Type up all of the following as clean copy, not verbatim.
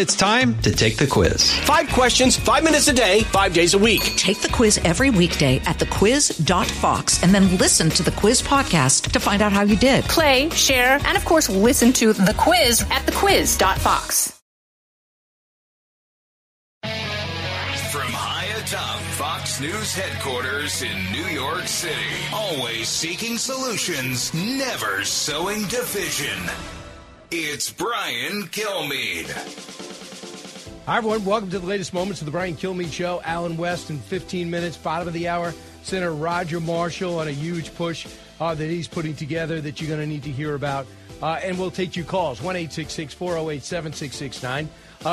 It's time to take the quiz. 5 questions, 5 minutes a day, 5 days a week. Take the quiz every weekday at thequiz.fox and then listen to the quiz podcast to find out how you did. Play, share, and of course, listen to the quiz at thequiz.fox. Fox News headquarters in New York City. Always seeking solutions, never sowing division. It's Brian Kilmeade. Hi, everyone. Welcome to the latest moments of the Brian Kilmeade Show. Alan West in 15 minutes, bottom of the hour. Senator Roger Marshall on a huge push that he's putting together that you're going to need to hear about. And we'll take your calls, 1-866-408-7669. It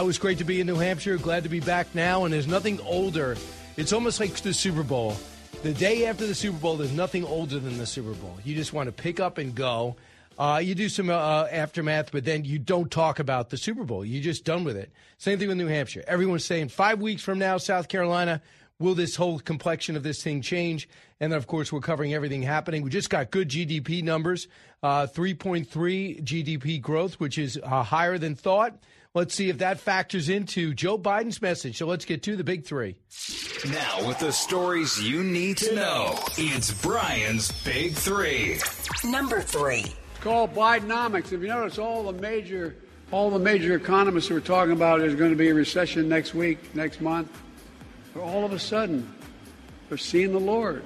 was great to be in New Hampshire. Glad to be back now. And there's nothing older. It's almost like the Super Bowl. The day after the Super Bowl, there's nothing older than the Super Bowl. You just want to pick up and go. You do some aftermath, but then you don't talk about the Super Bowl. You're just done with it. Same thing with New Hampshire. Everyone's saying 5 weeks from now, South Carolina, will this whole complexion of this thing change? And then, of course, we're covering everything happening. We just got good GDP numbers, 3.3 GDP growth, which is higher than thought. Let's see if that factors into Joe Biden's message. So let's get to the big three. Now with the stories you need to know, it's Brian's Big Three. Number three. It's called Bidenomics. If you notice, all the major economists who are talking about there's going to be a recession next week, next month, but all of a sudden, they're seeing the Lord.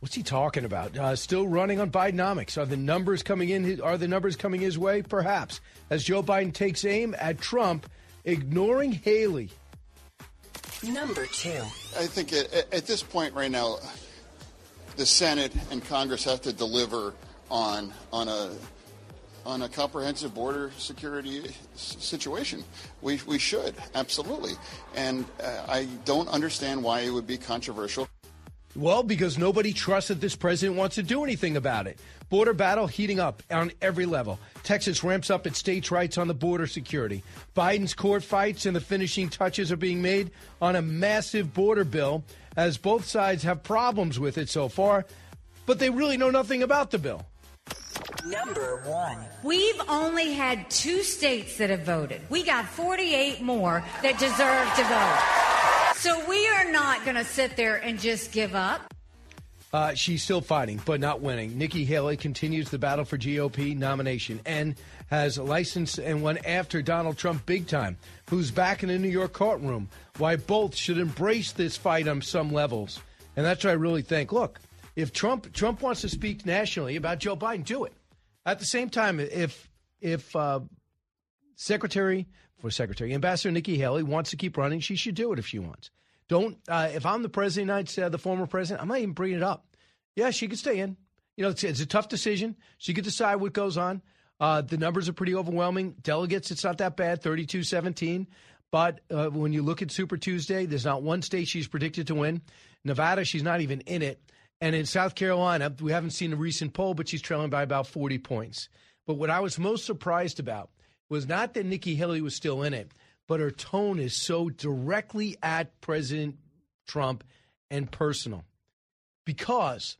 What's he talking about? Still running on Bidenomics. Are the numbers coming his way? Perhaps. As Joe Biden takes aim at Trump, ignoring Haley. Number two. I think at this point right now, the Senate and Congress have to deliver on a comprehensive border security situation. We should, absolutely. And I don't understand why it would be controversial. Well, because nobody trusts that this president wants to do anything about it. Border battle heating up on every level. Texas ramps up its states' rights on the border security. Biden's court fights and the finishing touches are being made on a massive border bill, as both sides have problems with it so far, but they really know nothing about the bill. Number one. We've only had 2 states that have voted. We got 48 more that deserve to vote. So we are not going to sit there and just give up. She's still fighting, but not winning. Nikki Haley continues the battle for GOP nomination and has licensed and went after Donald Trump big time, who's back in the New York courtroom. Why both should embrace this fight on some levels. And that's what I really think. Look, if Trump wants to speak nationally about Joe Biden, do it. At the same time, if Ambassador Nikki Haley wants to keep running, she should do it if she wants. Don't. If I'm the president, the former president, I'm not even bringing it up. Yeah, she could stay in. You know, it's a tough decision. She could decide what goes on. The numbers are pretty overwhelming. Delegates, it's not that bad, 32-17. But when you look at Super Tuesday, there's not one state she's predicted to win. Nevada, she's not even in it. And in South Carolina, we haven't seen a recent poll, but she's trailing by about 40 points. But what I was most surprised about was not that Nikki Haley was still in it, but her tone is so directly at President Trump and personal. Because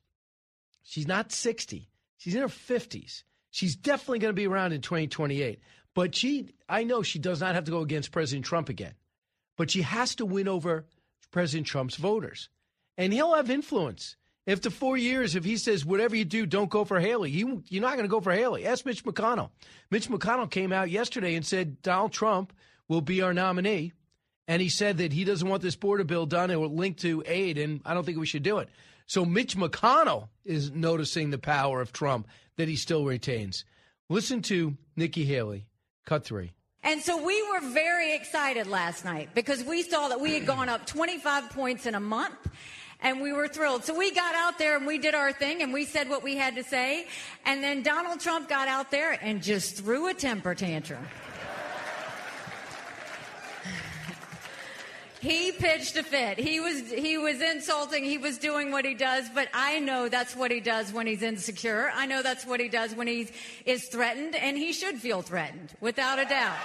she's not 60. She's in her 50s. She's definitely going to be around in 2028. But I know she does not have to go against President Trump again. But she has to win over President Trump's voters. And he'll have influence. After 4 years, if he says, whatever you do, don't go for Haley, you're not going to go for Haley. Ask Mitch McConnell. Mitch McConnell came out yesterday and said Donald Trump will be our nominee. And he said that he doesn't want this border bill done. It will link to aid, and I don't think we should do it. So Mitch McConnell is noticing the power of Trump that he still retains. Listen to Nikki Haley, cut 3. And so we were very excited last night because we saw that we had gone up 25 points in a month. And we were thrilled. So we got out there and we did our thing and we said what we had to say. And then Donald Trump got out there and just threw a temper tantrum. He pitched a fit. He was insulting. He was doing what he does. But I know that's what he does when he's insecure. I know that's what he does when he is threatened. And he should feel threatened, without a doubt.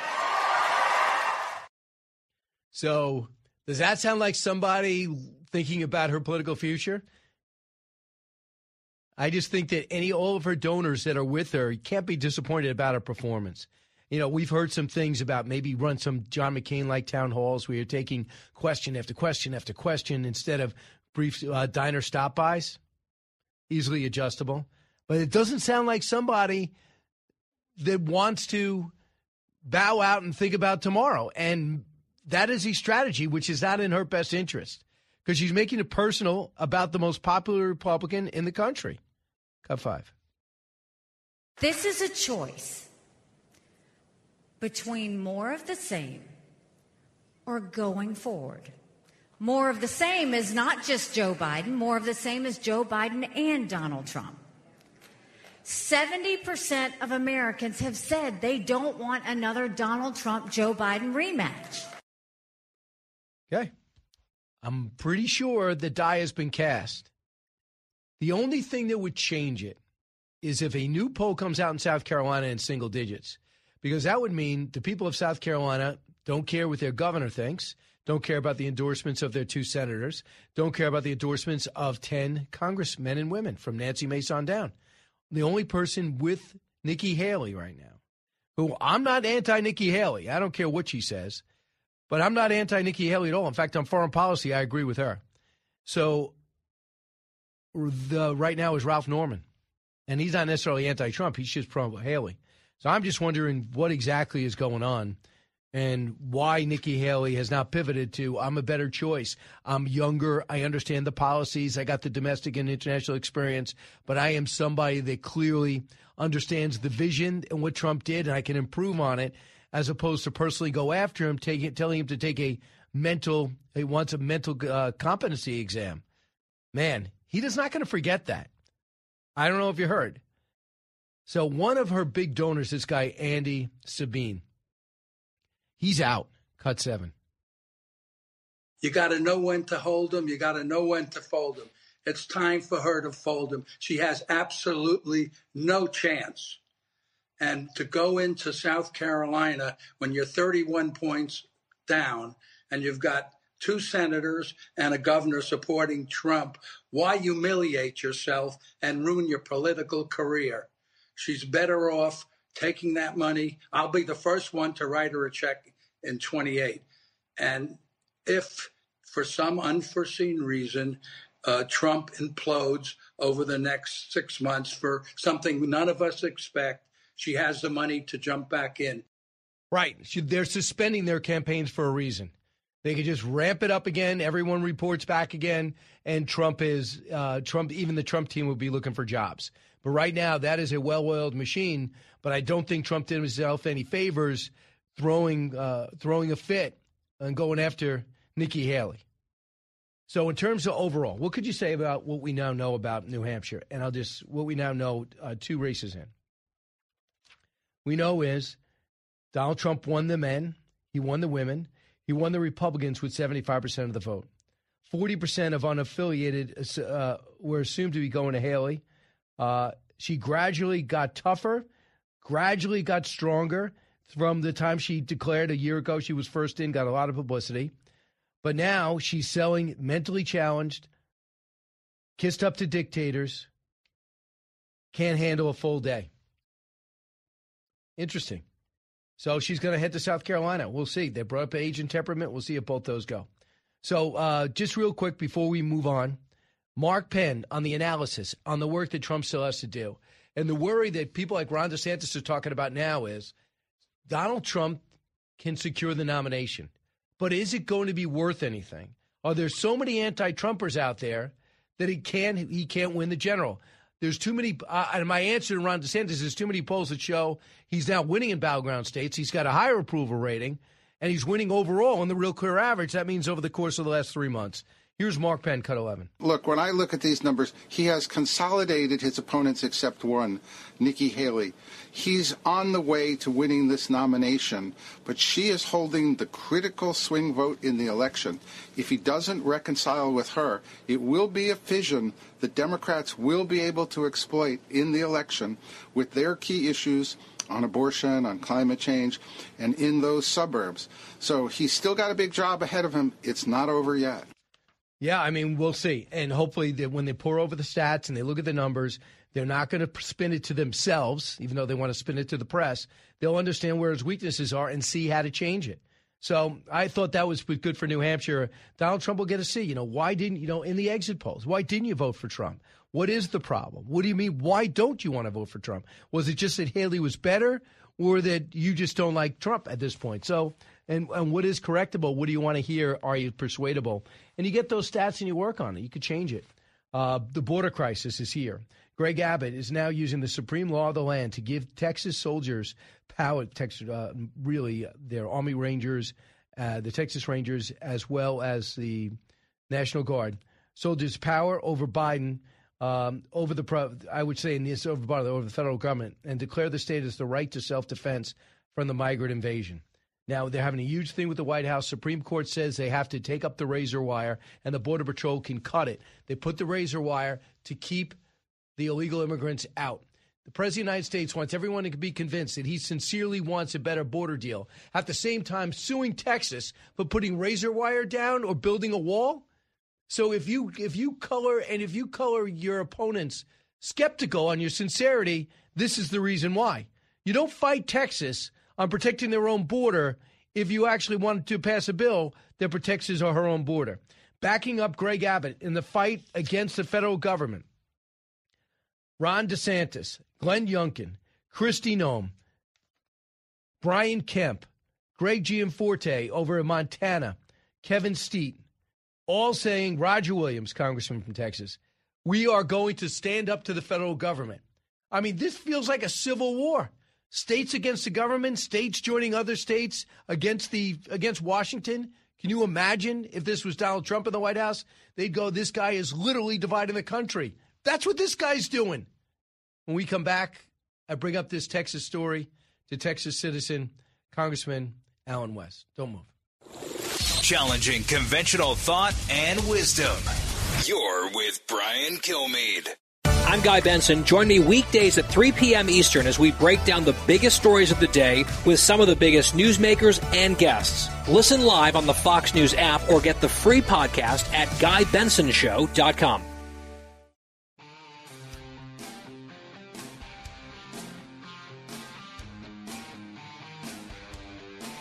So does that sound like somebody thinking about her political future? I just think that all of her donors that are with her can't be disappointed about her performance. You know, we've heard some things about maybe run some John McCain-like town halls where you're taking question after question after question instead of brief diner stop-bys, easily adjustable. But it doesn't sound like somebody that wants to bow out and think about tomorrow. And that is a strategy which is not in her best interest because she's making it personal about the most popular Republican in the country. Cut five. This is a choice between more of the same or going forward. More of the same is not just Joe Biden. More of the same is Joe Biden and Donald Trump. 70% of Americans have said they don't want another Donald Trump, Joe Biden rematch. Okay. I'm pretty sure the die has been cast. The only thing that would change it is if a new poll comes out in South Carolina in single digits, because that would mean the people of South Carolina don't care what their governor thinks, don't care about the endorsements of their two senators, don't care about the endorsements of 10 congressmen and women from Nancy Mace on down. The only person with Nikki Haley right now, who I'm not anti-Nikki Haley. I don't care what she says, but I'm not anti-Nikki Haley at all. In fact, on foreign policy, I agree with her. So right now is Ralph Norman, and he's not necessarily anti-Trump. He's just pro-Haley. So I'm just wondering what exactly is going on and why Nikki Haley has not pivoted to, I'm a better choice. I'm younger. I understand the policies. I got the domestic and international experience, but I am somebody that clearly understands the vision and what Trump did, and I can improve on it, as opposed to personally go after him, telling him to take a mental competency exam. Man, he is not going to forget that. I don't know if you heard. So one of her big donors, this guy, Andy Sabine, he's out. Cut seven. You got to know when to hold him. You got to know when to fold him. It's time for her to fold him. She has absolutely no chance. And to go into South Carolina when you're 31 points down and you've got two senators and a governor supporting Trump, why humiliate yourself and ruin your political career? She's better off taking that money. I'll be the first one to write her a check in 28. And if for some unforeseen reason, Trump implodes over the next 6 months for something none of us expect, she has the money to jump back in. Right. They're suspending their campaigns for a reason. They could just ramp it up again. Everyone reports back again. And even the Trump team will be looking for jobs. But right now, that is a well-oiled machine. But I don't think Trump did himself any favors throwing a fit and going after Nikki Haley. So in terms of overall, what could you say about what we now know about New Hampshire? And what we now know two races in. We know is Donald Trump won the men. He won the women. He won the Republicans with 75% of the vote. 40% of unaffiliated were assumed to be going to Haley. She gradually got tougher, gradually got stronger from the time she declared a year ago she was first in, got a lot of publicity. But now she's selling mentally challenged, kissed up to dictators, can't handle a full day. Interesting. So she's going to head to South Carolina. We'll see. They brought up age and temperament. We'll see if both those go. So just real quick before we move on, Mark Penn on the analysis, on the work that Trump still has to do. And the worry that people like Ron DeSantis are talking about now is Donald Trump can secure the nomination. But is it going to be worth anything? Are there so many anti-Trumpers out there that he can't win the general? There's too many, and my answer to Ron DeSantis is too many polls that show he's now winning in battleground states. He's got a higher approval rating, and he's winning overall in the Real Clear average. That means over the course of the last 3 months. Here's Mark Penn, cut 11. Look, when I look at these numbers, he has consolidated his opponents except one, Nikki Haley. He's on the way to winning this nomination, but she is holding the critical swing vote in the election. If he doesn't reconcile with her, it will be a fission the Democrats will be able to exploit in the election with their key issues on abortion, on climate change, and in those suburbs. So he's still got a big job ahead of him. It's not over yet. Yeah, I mean, we'll see. And hopefully that when they pour over the stats and they look at the numbers, They're not going to spin it to themselves, even though they want to spin it to the press. They'll understand where his weaknesses are and see how to change it. So I thought that was good for New Hampshire. Donald Trump will get a C. Why didn't in the exit polls? Why didn't you vote for Trump? What is the problem? What do you mean? Why don't you want to vote for Trump? Was it just that Haley was better, or that you just don't like Trump at this point? So and what is correctable? What do you want to hear? Are you persuadable? And you get those stats and you work on it. You could change it. The border crisis is here. Greg Abbott is now using the supreme law of the land to give Texas soldiers power, their Army Rangers, the Texas Rangers, as well as the National Guard, soldiers power over Biden, over the federal government, and declare the state as the right to self-defense from the migrant invasion. Now, they're having a huge thing with the White House. Supreme Court says they have to take up the razor wire, and the Border Patrol can cut it. They put the razor wire to keep the illegal immigrants out. The President of the United States wants everyone to be convinced that he sincerely wants a better border deal. At the same time, suing Texas for putting razor wire down or building a wall. So if you color your opponents skeptical on your sincerity, this is the reason why. You don't fight Texas on protecting their own border if you actually wanted to pass a bill that protects his or her own border. Backing up Greg Abbott in the fight against the federal government. Ron DeSantis, Glenn Youngkin, Kristi Noem, Brian Kemp, Greg Gianforte over in Montana, Kevin Steet, all saying, Roger Williams, congressman from Texas, we are going to stand up to the federal government. I mean, this feels like a civil war. States against the government, states joining other states against Washington. Can you imagine if this was Donald Trump in the White House? They'd go, this guy is literally dividing the country. That's what this guy's doing. When we come back, I bring up this Texas story to Texas citizen, Congressman Alan West. Don't move. Challenging conventional thought and wisdom. You're with Brian Kilmeade. I'm Guy Benson. Join me weekdays at 3 p.m. Eastern as we break down the biggest stories of the day with some of the biggest newsmakers and guests. Listen live on the Fox News app or get the free podcast at GuyBensonShow.com.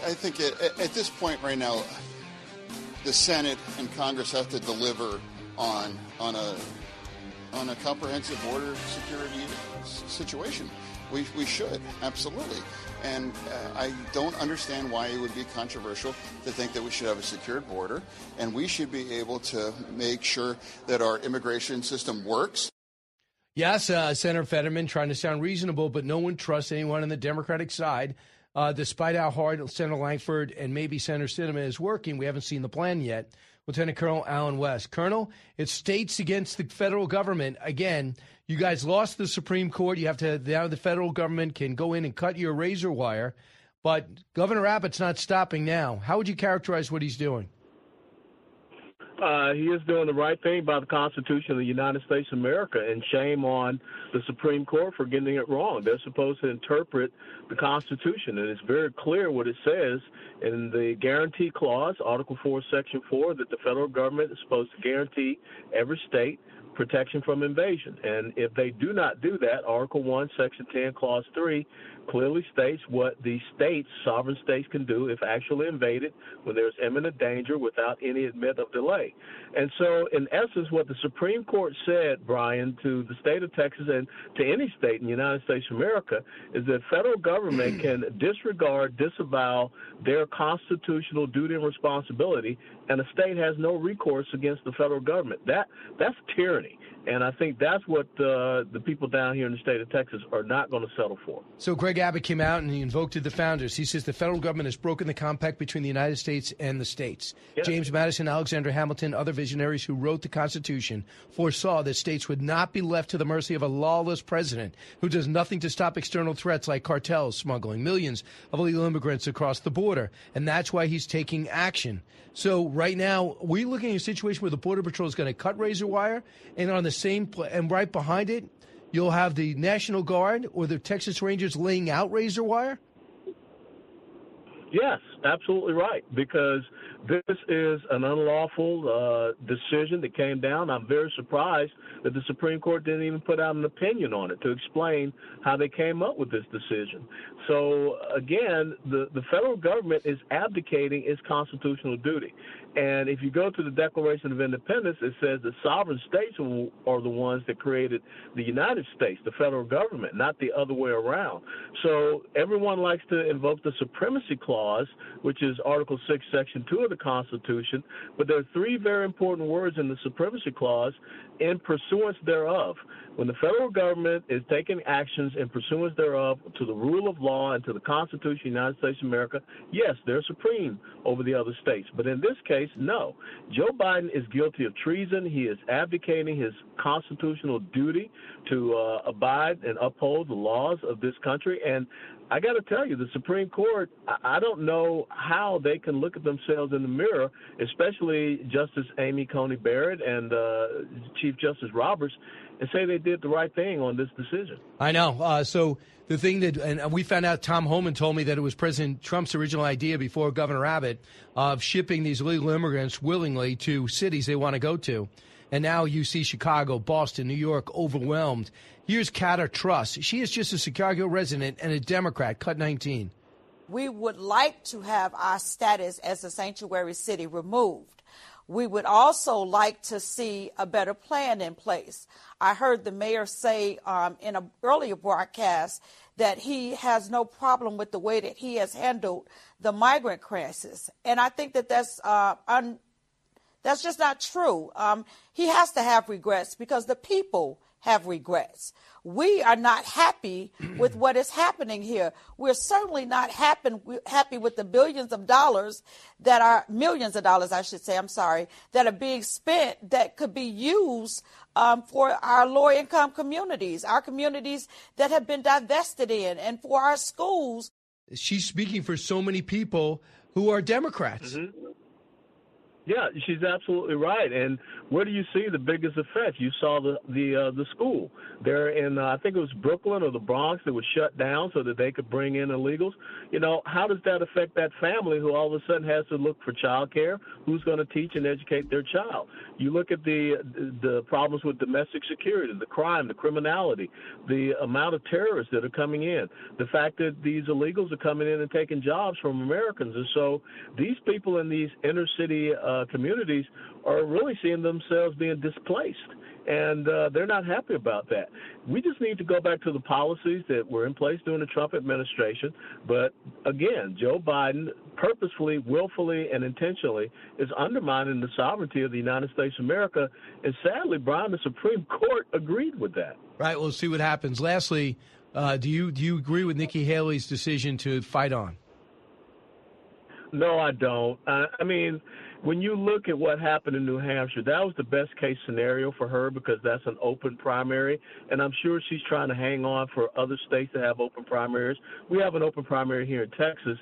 I think at this point right now, the Senate and Congress have to deliver on a comprehensive border security situation. We should, absolutely. And I don't understand why it would be controversial to think that we should have a secured border, and we should be able to make sure that our immigration system works. Yes, Senator Fetterman trying to sound reasonable, but no one trusts anyone on the Democratic side. Despite how hard Senator Lankford and maybe Senator Sinema is working, we haven't seen the plan yet. Lieutenant Colonel Alan West. Colonel, it's states against the federal government. Again, you guys lost the Supreme Court. You have to, now the federal government can go in and cut your razor wire. But Governor Abbott's not stopping now. How would you characterize what he's doing? He is doing the right thing by the Constitution of the United States of America, and shame on the Supreme Court for getting it wrong. They're supposed to interpret the Constitution, and it's very clear what it says in the Guarantee Clause, Article 4, Section 4, that the federal government is supposed to guarantee every state protection from invasion. And if they do not do that, Article 1, Section 10, Clause 3 clearly states what the states, sovereign states, can do if actually invaded when there's imminent danger without any admit of delay. And so, in essence, what the Supreme Court said, Brian, to the state of Texas and to any state in the United States of America is that federal government can disregard, disavow their constitutional duty and responsibility, and a state has no recourse against the federal government. That's tyranny. And I think that's what the people down here in the state of Texas are not going to settle for. So Greg Abbott came out and he invoked the founders. He says the federal government has broken the compact between the United States and the states. Yes. James Madison, Alexander Hamilton, other visionaries who wrote the Constitution foresaw that states would not be left to the mercy of a lawless president who does nothing to stop external threats like cartels smuggling millions of illegal immigrants across the border. And that's why he's taking action. So right now, we're looking at a situation where the Border Patrol is going to cut razor wire, and on the same and right behind it, you'll have the National Guard or the Texas Rangers laying out razor wire? Yes, absolutely right, because this is an unlawful decision that came down. I'm very surprised that the Supreme Court didn't even put out an opinion on it to explain how they came up with this decision. So, again, the federal government is abdicating its constitutional duty. And if you go to the Declaration of Independence, it says the sovereign states are the ones that created the United States, the federal government, not the other way around. So everyone likes to invoke the Supremacy Clause, which is Article 6, Section 2 of the Constitution, but there are three very important words in the Supremacy Clause: in pursuance thereof. When the federal government is taking actions in pursuance thereof to the rule of law and to the Constitution of the United States of America, yes, they're supreme over the other states. But in this case, no. Joe Biden is guilty of treason. He is abdicating his constitutional duty to abide and uphold the laws of this country. And I got to tell you, the Supreme Court, I don't know how they can look at themselves in the mirror, especially Justice Amy Coney Barrett and Chief Justice Roberts, and say they did the right thing on this decision. I know. So the thing that, and we found out, Tom Homan told me that it was President Trump's original idea before Governor Abbott of shipping these illegal immigrants willingly to cities they want to go to. And now you see Chicago, Boston, New York overwhelmed. Here's Kata Truss. She is just a Chicago resident and a Democrat. Cut 19. We would like to have our status as a sanctuary city removed. We would also like to see a better plan in place. I heard the mayor say in an earlier broadcast that he has no problem with the way that he has handled the migrant crisis. And I think that that's just not true. He has to have regrets because the people have regrets. We are not happy with what is happening here. We're certainly not happy with the millions of dollars that are being spent that could be used for our low-income communities, our communities that have been divested in, and for our schools. She's speaking for so many people who are Democrats. Mm-hmm. Yeah, she's absolutely right. And where do you see the biggest effect? You saw the school there in I think it was Brooklyn or the Bronx that was shut down so that they could bring in illegals. You know, how does that affect that family who all of a sudden has to look for child care? Who's going to teach and educate their child? You look at the problems with domestic security, the crime, the criminality, the amount of terrorists that are coming in, the fact that these illegals are coming in and taking jobs from Americans. And so these people in these inner city communities are really seeing themselves being displaced, and they're not happy about that. We just need to go back to the policies that were in place during the Trump administration. But again, Joe Biden purposefully, willfully, and intentionally is undermining the sovereignty of the United States of America. And sadly, Brian, the Supreme Court agreed with that. Right. We'll see what happens. Lastly, do you agree with Nikki Haley's decision to fight on? No, I don't. I mean, when you look at what happened in New Hampshire, that was the best case scenario for her because that's an open primary, and I'm sure she's trying to hang on for other states that have open primaries. We have an open primary here in Texas,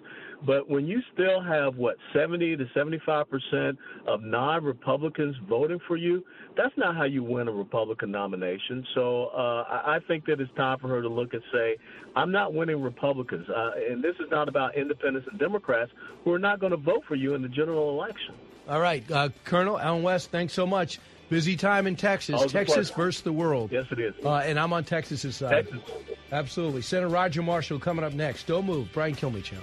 but when you still have, 70% to 75% of non-Republicans voting for you, that's not how you win a Republican nomination. So I think that it's time for her to look and say, I'm not winning Republicans, and this is not about independents and Democrats who are not going to vote for you in the general election. All right, Colonel Alan West, thanks so much. Busy time in Texas. Texas versus the world. Yes, it is. And I'm on Texas's side. Texas. Absolutely. Senator Roger Marshall coming up next. Don't move. Brian Kilmeade Show.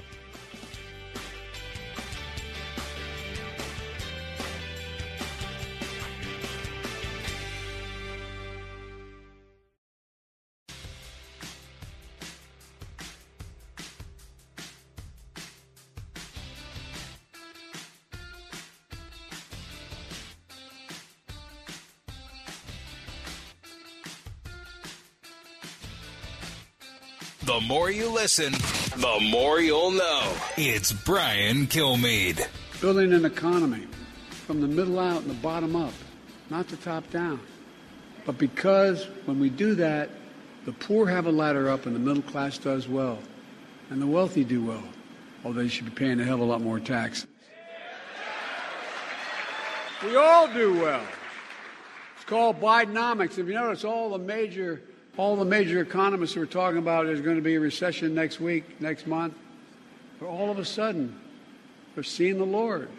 The more you listen, the more you'll know. It's Brian Kilmeade. Building an economy from the middle out and the bottom up, not the top down. But because when we do that, the poor have a ladder up and the middle class does well. And the wealthy do well. Oh, they should be paying a hell of a lot more taxes. We all do well. It's called Bidenomics. If you notice, all the major economists who are talking about there's going to be a recession next week, next month, all of a sudden, have seen the Lord.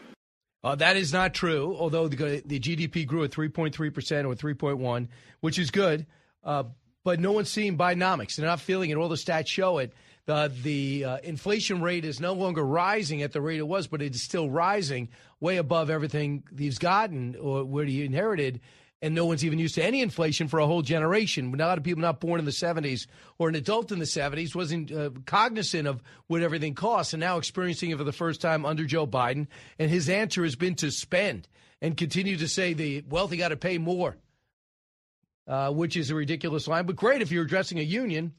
That is not true, although the GDP grew at 3.3% or 3.1%, which is good. But no one's seeing Bidenomics. They're not feeling it. All the stats show it. The inflation rate is no longer rising at the rate it was, but it is still rising way above everything he's gotten or what he inherited. And no one's even used to any inflation for a whole generation. A lot of people not born in the 70s or an adult in the 70s wasn't cognizant of what everything costs and now experiencing it for the first time under Joe Biden. And his answer has been to spend and continue to say the wealthy got to pay more, which is a ridiculous line. But great if you're addressing a union.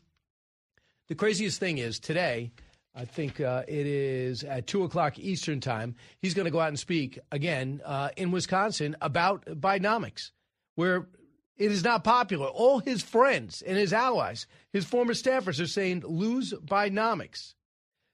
The craziest thing is today, I think it is at 2 o'clock Eastern time, he's going to go out and speak again in Wisconsin about Bidenomics, where it is not popular. All his friends and his allies, his former staffers are saying, lose Bidenomics.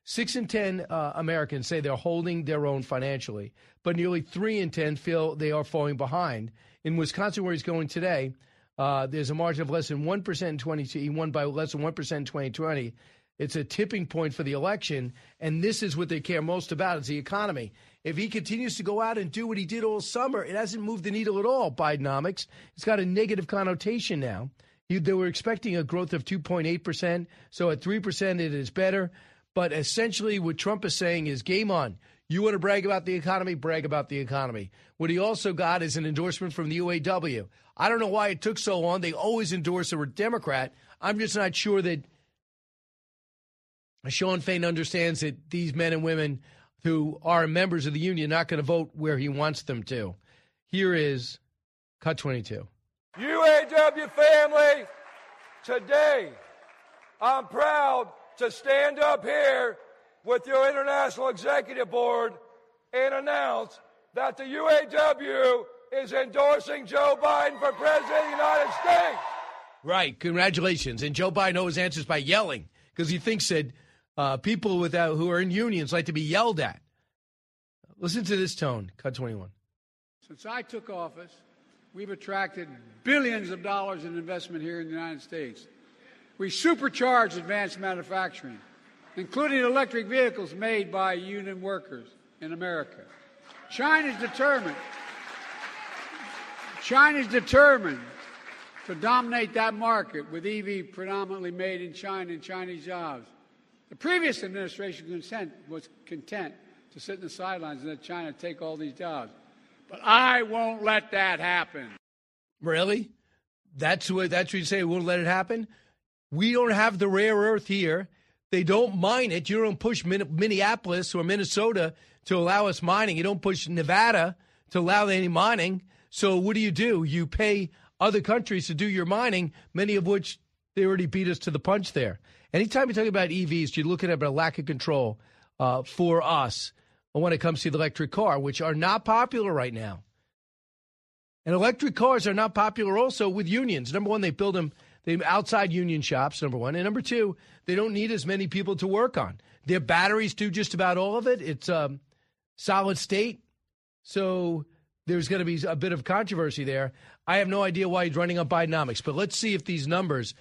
6 in 10 Americans say they're holding their own financially, but nearly 3 in 10 feel they are falling behind. In Wisconsin, where he's going today, there's a margin of less than 1% in 2020. He won by less than 1% in 2020. It's a tipping point for the election, and this is what they care most about is the economy. If he continues to go out and do what he did all summer, it hasn't moved the needle at all, Bidenomics. It's got a negative connotation now. They were expecting a growth of 2.8%, so at 3% it is better. But essentially what Trump is saying is game on. You want to brag about the economy? Brag about the economy. What he also got is an endorsement from the UAW. I don't know why it took so long. They always endorse a Democrat. I'm just not sure that Shawn Fain understands that these men and women who are members of the union are not going to vote where he wants them to. Here is Cut 22. UAW family, today I'm proud to stand up here with your International Executive Board and announce that the UAW is endorsing Joe Biden for President of the United States. Right. Congratulations. And Joe Biden always answers by yelling because he thinks that people who are in unions like to be yelled at. Listen to this tone, Cut 21. Since I took office, we've attracted billions of dollars in investment here in the United States. We supercharged advanced manufacturing, including electric vehicles made by union workers in America. China's determined to dominate that market with EV predominantly made in China and Chinese jobs. The previous administration was content to sit in the sidelines and let China take all these jobs. But I won't let that happen. Really? That's what you say, won't let it happen? We don't have the rare earth here. They don't mine it. You don't push Minneapolis or Minnesota to allow us mining. You don't push Nevada to allow any mining. So what do? You pay other countries to do your mining, many of which they already beat us to the punch there. Anytime you talk about EVs, you're looking at a lack of control for us when it comes to the electric car, which are not popular right now. And electric cars are not popular also with unions. Number one, they build them outside union shops, number one. And number two, they don't need as many people to work on. Their batteries do just about all of it. It's solid state. So there's going to be a bit of controversy there. I have no idea why he's running on Bidenomics, but let's see if these numbers,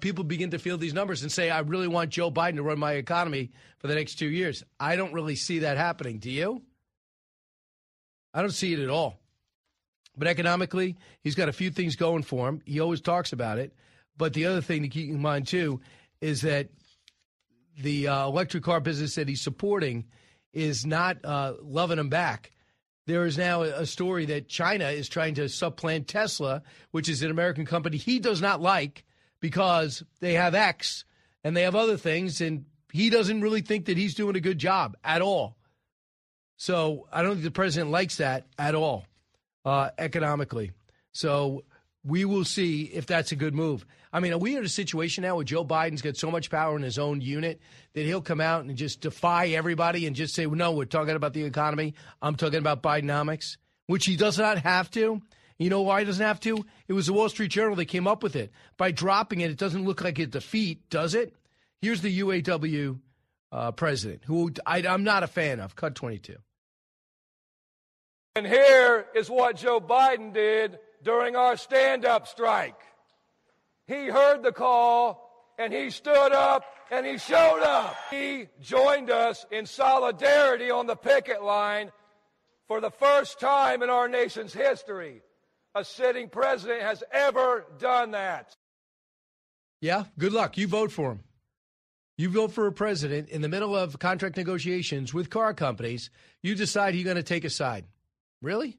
people begin to feel these numbers and say, I really want Joe Biden to run my economy for the next 2 years. I don't really see that happening. Do you? I don't see it at all. But economically, he's got a few things going for him. He always talks about it. But the other thing to keep in mind, too, is that the electric car business that he's supporting is not loving him back. There is now a story that China is trying to supplant Tesla, which is an American company he does not like because they have X and they have other things, and he doesn't really think that he's doing a good job at all. So I don't think the president likes that at all economically. So we will see if that's a good move. I mean, are we in a situation now where Joe Biden's got so much power in his own unit that he'll come out and just defy everybody and just say, well, no, we're talking about the economy. I'm talking about Bidenomics, which he does not have to. You know why he doesn't have to? It was the Wall Street Journal that came up with it. By dropping it, it doesn't look like a defeat, does it? Here's the UAW president, who I'm not a fan of. Cut 22. And here is what Joe Biden did during our stand-up strike. He heard the call and he stood up, and he showed up. He joined us in solidarity on the picket line for the first time in our nation's history. A sitting president has ever done that. Yeah, good luck. You vote for him. You vote for a president in the middle of contract negotiations with car companies. You decide you're going to take a side. Really?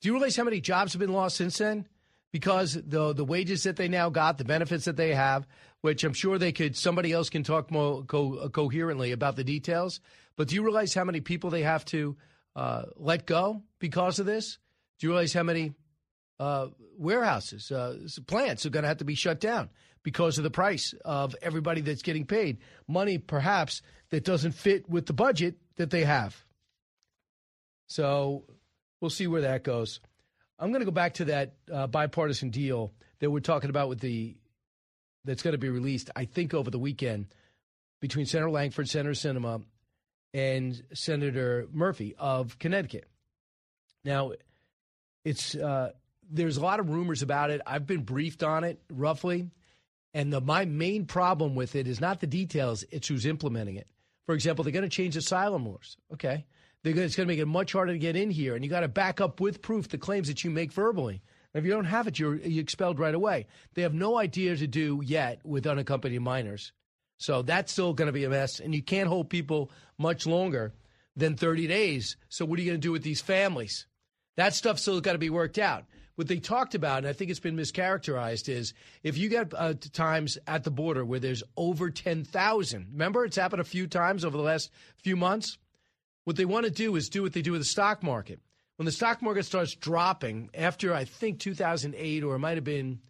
Do you realize how many jobs have been lost since then? Because the wages that they now got, the benefits that they have, which I'm sure they could, somebody else can talk more coherently about the details. But do you realize how many people they have to let go because of this? Do you realize how many warehouses, plants are going to have to be shut down because of the price of everybody that's getting paid? Money, perhaps, that doesn't fit with the budget that they have. So we'll see where that goes. I'm going to go back to that bipartisan deal that we're talking about with that's going to be released, I think, over the weekend between Senator Lankford, Senator Sinema, and Senator Murphy of Connecticut. Now, it's there's a lot of rumors about it. I've been briefed on it roughly, and my main problem with it is not the details; it's who's implementing it. For example, they're going to change asylum laws. Okay. It's going to make it much harder to get in here, and you got to back up with proof the claims that you make verbally. And if you don't have it, you're expelled right away. They have no idea to do yet with unaccompanied minors. So that's still going to be a mess, and you can't hold people much longer than 30 days. So what are you going to do with these families? That stuff's still got to be worked out. What they talked about, and I think it's been mischaracterized, is if you got times at the border where there's over 10,000, remember it's happened a few times over the last few months? What they want to do is do what they do with the stock market. When the stock market starts dropping after, I think, 2008, or it might have been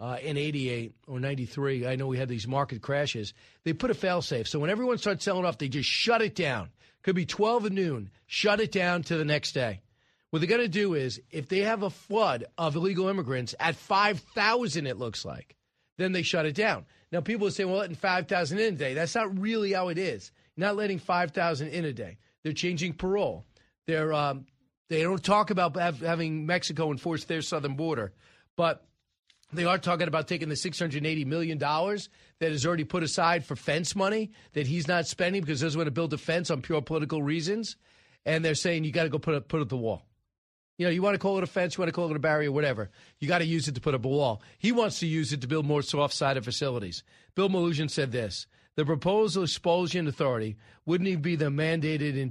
in 88 or 93, I know we had these market crashes, they put a fail-safe. So when everyone starts selling off, they just shut it down. Could be 12 at noon, shut it down to the next day. What they're going to do is if they have a flood of illegal immigrants at 5,000, it looks like, then they shut it down. Now, people are saying, well, letting 5,000 in a day. That's not really how it is. You're not letting 5,000 in a day. They're changing parole. They're they don't talk about having Mexico enforce their southern border, but they are talking about taking the $680 million that is already put aside for fence money that he's not spending because he doesn't want to build a fence on pure political reasons. And they're saying you got to go put up the wall. You know, you want to call it a fence, you want to call it a barrier, whatever. You got to use it to put up a wall. He wants to use it to build more soft-sided facilities. Bill Maloogian said this. The proposed expulsion authority wouldn't be mandated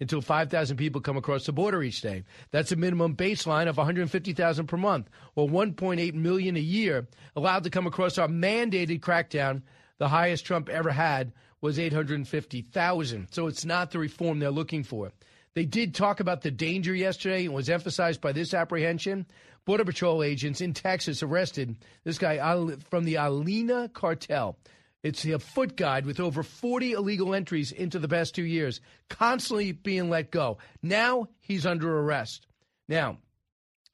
until 5,000 people come across the border each day. That's a minimum baseline of 150,000 per month, or 1.8 million a year allowed to come across our mandated crackdown. The highest Trump ever had was 850,000. So it's not the reform they're looking for. They did talk about the danger yesterday, and was emphasized by this apprehension. Border Patrol agents in Texas arrested this guy from the Alina cartel. It's a foot guide with over 40 illegal entries into the past 2 years, constantly being let go. Now he's under arrest. Now,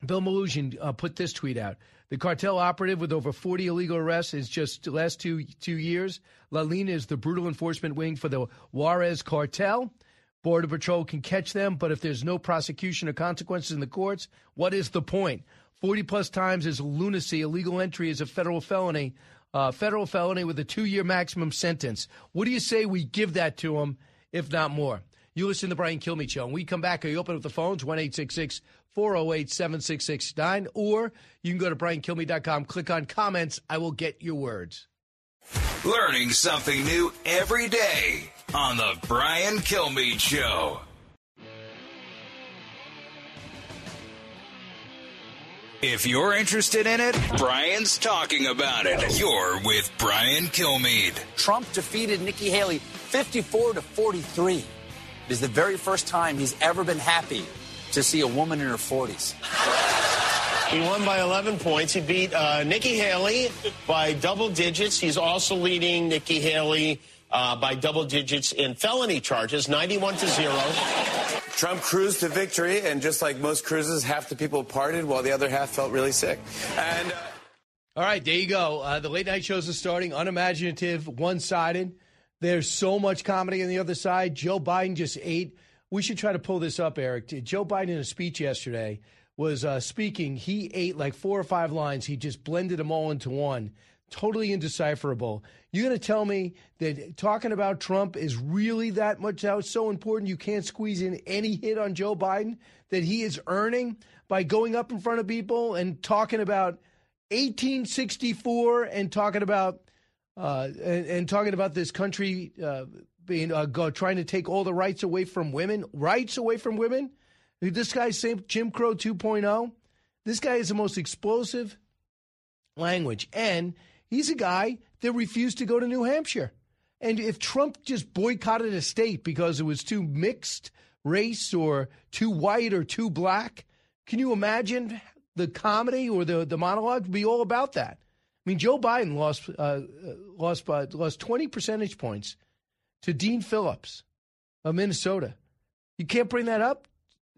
Bill Maloogian put this tweet out. The cartel operative with over 40 illegal arrests in just the last two years. La Lina is the brutal enforcement wing for the Juarez cartel. Border Patrol can catch them, but if there's no prosecution or consequences in the courts, what is the point? 40-plus times is lunacy. Illegal entry is a federal felony with a 2-year maximum sentence. What do you say we give that to them, if not more? You listen to the Brian Kilmeade Show. When we come back, I open up the phones, 1-866-408-7669, or you can go to briankilmeade.com, click on comments. I will get your words. Learning something new every day on the Brian Kilmeade Show. If you're interested in it, Brian's talking about it. You're with Brian Kilmeade. Trump defeated Nikki Haley 54-43. It is the very first time he's ever been happy to see a woman in her 40s. He won by 11 points. He beat Nikki Haley by double digits. He's also leading Nikki Haley by double digits in felony charges, 91-0. Trump cruised to victory, and just like most cruises, half the people parted while the other half felt really sick. And all right, there you go. The late night shows are starting, unimaginative, one-sided. There's so much comedy on the other side. Joe Biden just ate. We should try to pull this up, Eric. Joe Biden in a speech yesterday was speaking, he ate like 4 or 5 lines. He just blended them all into one. Totally indecipherable. You're going to tell me that talking about Trump is really that much out so important you can't squeeze in any hit on Joe Biden that he is earning by going up in front of people and talking about 1864 and talking about this country being trying to take all the rights away from women. Rights away from women. This guy's Jim Crow 2.0. This guy is the most explosive language. And he's a guy that refused to go to New Hampshire. And if Trump just boycotted a state because it was too mixed race or too white or too black, can you imagine the comedy or the monologue would be all about that? I mean, Joe Biden lost 20 percentage points to Dean Phillips of Minnesota. You can't bring that up,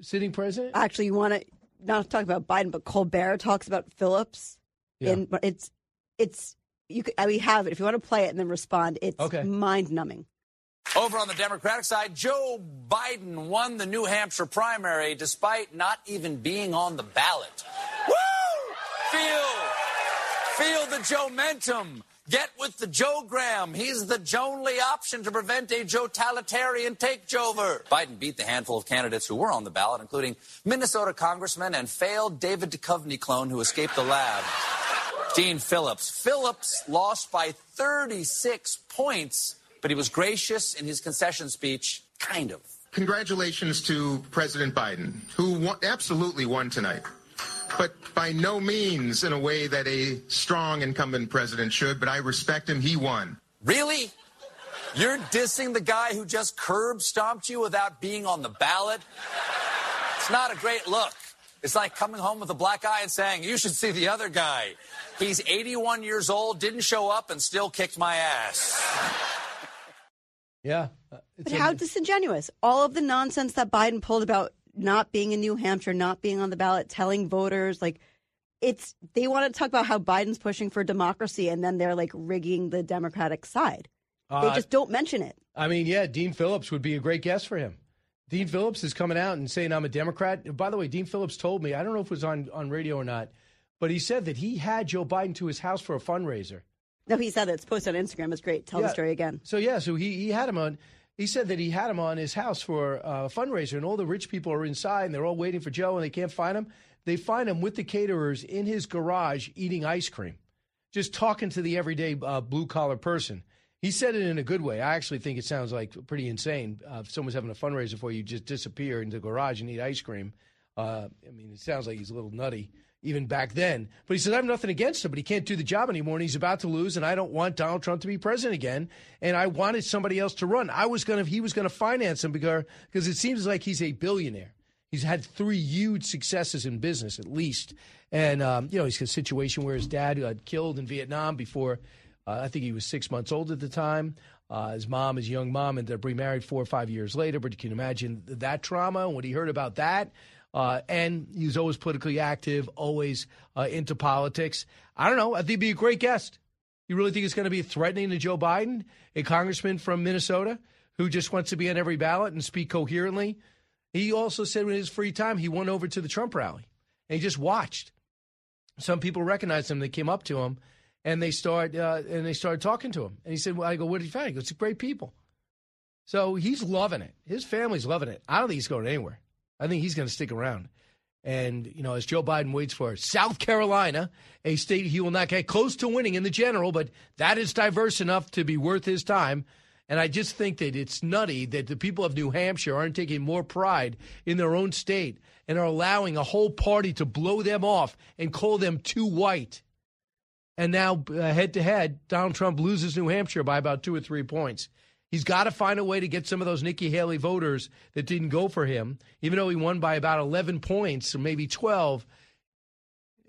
sitting president? Actually, you want to not talk about Biden, but Colbert talks about Phillips. Yeah. And it's you. We have it. If you want to play it and then respond, it's okay. Mind-numbing. Over on the Democratic side, Joe Biden won the New Hampshire primary despite not even being on the ballot. Woo! Feel the Joe-mentum. Get with the Joe-gram. He's the Joe-only option to prevent a Joe-talitarian takeover. Biden beat the handful of candidates who were on the ballot, including Minnesota congressman and failed David Duchovny clone who escaped the lab. Dean Phillips. Phillips lost by 36 points, but he was gracious in his concession speech, kind of. Congratulations to President Biden, who absolutely won tonight, but by no means in a way that a strong incumbent president should, but I respect him. He won. Really? You're dissing the guy who just curb-stomped you without being on the ballot? It's not a great look. It's like coming home with a black eye and saying, you should see the other guy. He's 81 years old, didn't show up, and still kicked my ass. Yeah. But how disingenuous. All of the nonsense that Biden pulled about not being in New Hampshire, not being on the ballot, telling voters, like, it's they want to talk about how Biden's pushing for democracy, and then they're, like, rigging the Democratic side. They just don't mention it. I mean, yeah, Dean Phillips would be a great guest for him. Dean Phillips is coming out and saying, I'm a Democrat. By the way, Dean Phillips told me, I don't know if it was on radio or not, but he said that he had Joe Biden to his house for a fundraiser. No, he said it. It's posted on Instagram. It's great. Tell the story again. So he had him on. He said that he had him on his house for a fundraiser, and all the rich people are inside, and they're all waiting for Joe, and they can't find him. They find him with the caterers in his garage eating ice cream, just talking to the everyday blue-collar person. He said it in a good way. I actually think it sounds like pretty insane. If someone's having a fundraiser for you, just disappear into the garage and eat ice cream. I mean, it sounds like he's a little nutty even back then. But he said, I have nothing against him, but he can't do the job anymore, and he's about to lose, and I don't want Donald Trump to be president again, and I wanted somebody else to run. He was going to finance him because it seems like he's a billionaire. He's had 3 huge successes in business, at least. And, he's got a situation where his dad got killed in Vietnam before – I think he was 6 months old at the time. His young mom, ended up remarried 4 or 5 years later. But you can imagine that trauma and what he heard about that. And he was always politically active, always into politics. I don't know. I think he'd be a great guest. You really think it's going to be threatening to Joe Biden, a congressman from Minnesota who just wants to be on every ballot and speak coherently? He also said in his free time he went over to the Trump rally and he just watched. Some people recognized him. They came up to him. And they started talking to him. And he said, well, I go, what did you find? He goes, it's great people. So he's loving it. His family's loving it. I don't think he's going anywhere. I think he's going to stick around. And, as Joe Biden waits for South Carolina, a state he will not get close to winning in the general, but that is diverse enough to be worth his time. And I just think that it's nutty that the people of New Hampshire aren't taking more pride in their own state and are allowing a whole party to blow them off and call them too white. And now, head-to-head, Donald Trump loses New Hampshire by about 2 or 3 points. He's got to find a way to get some of those Nikki Haley voters that didn't go for him, even though he won by about 11 points or maybe 12.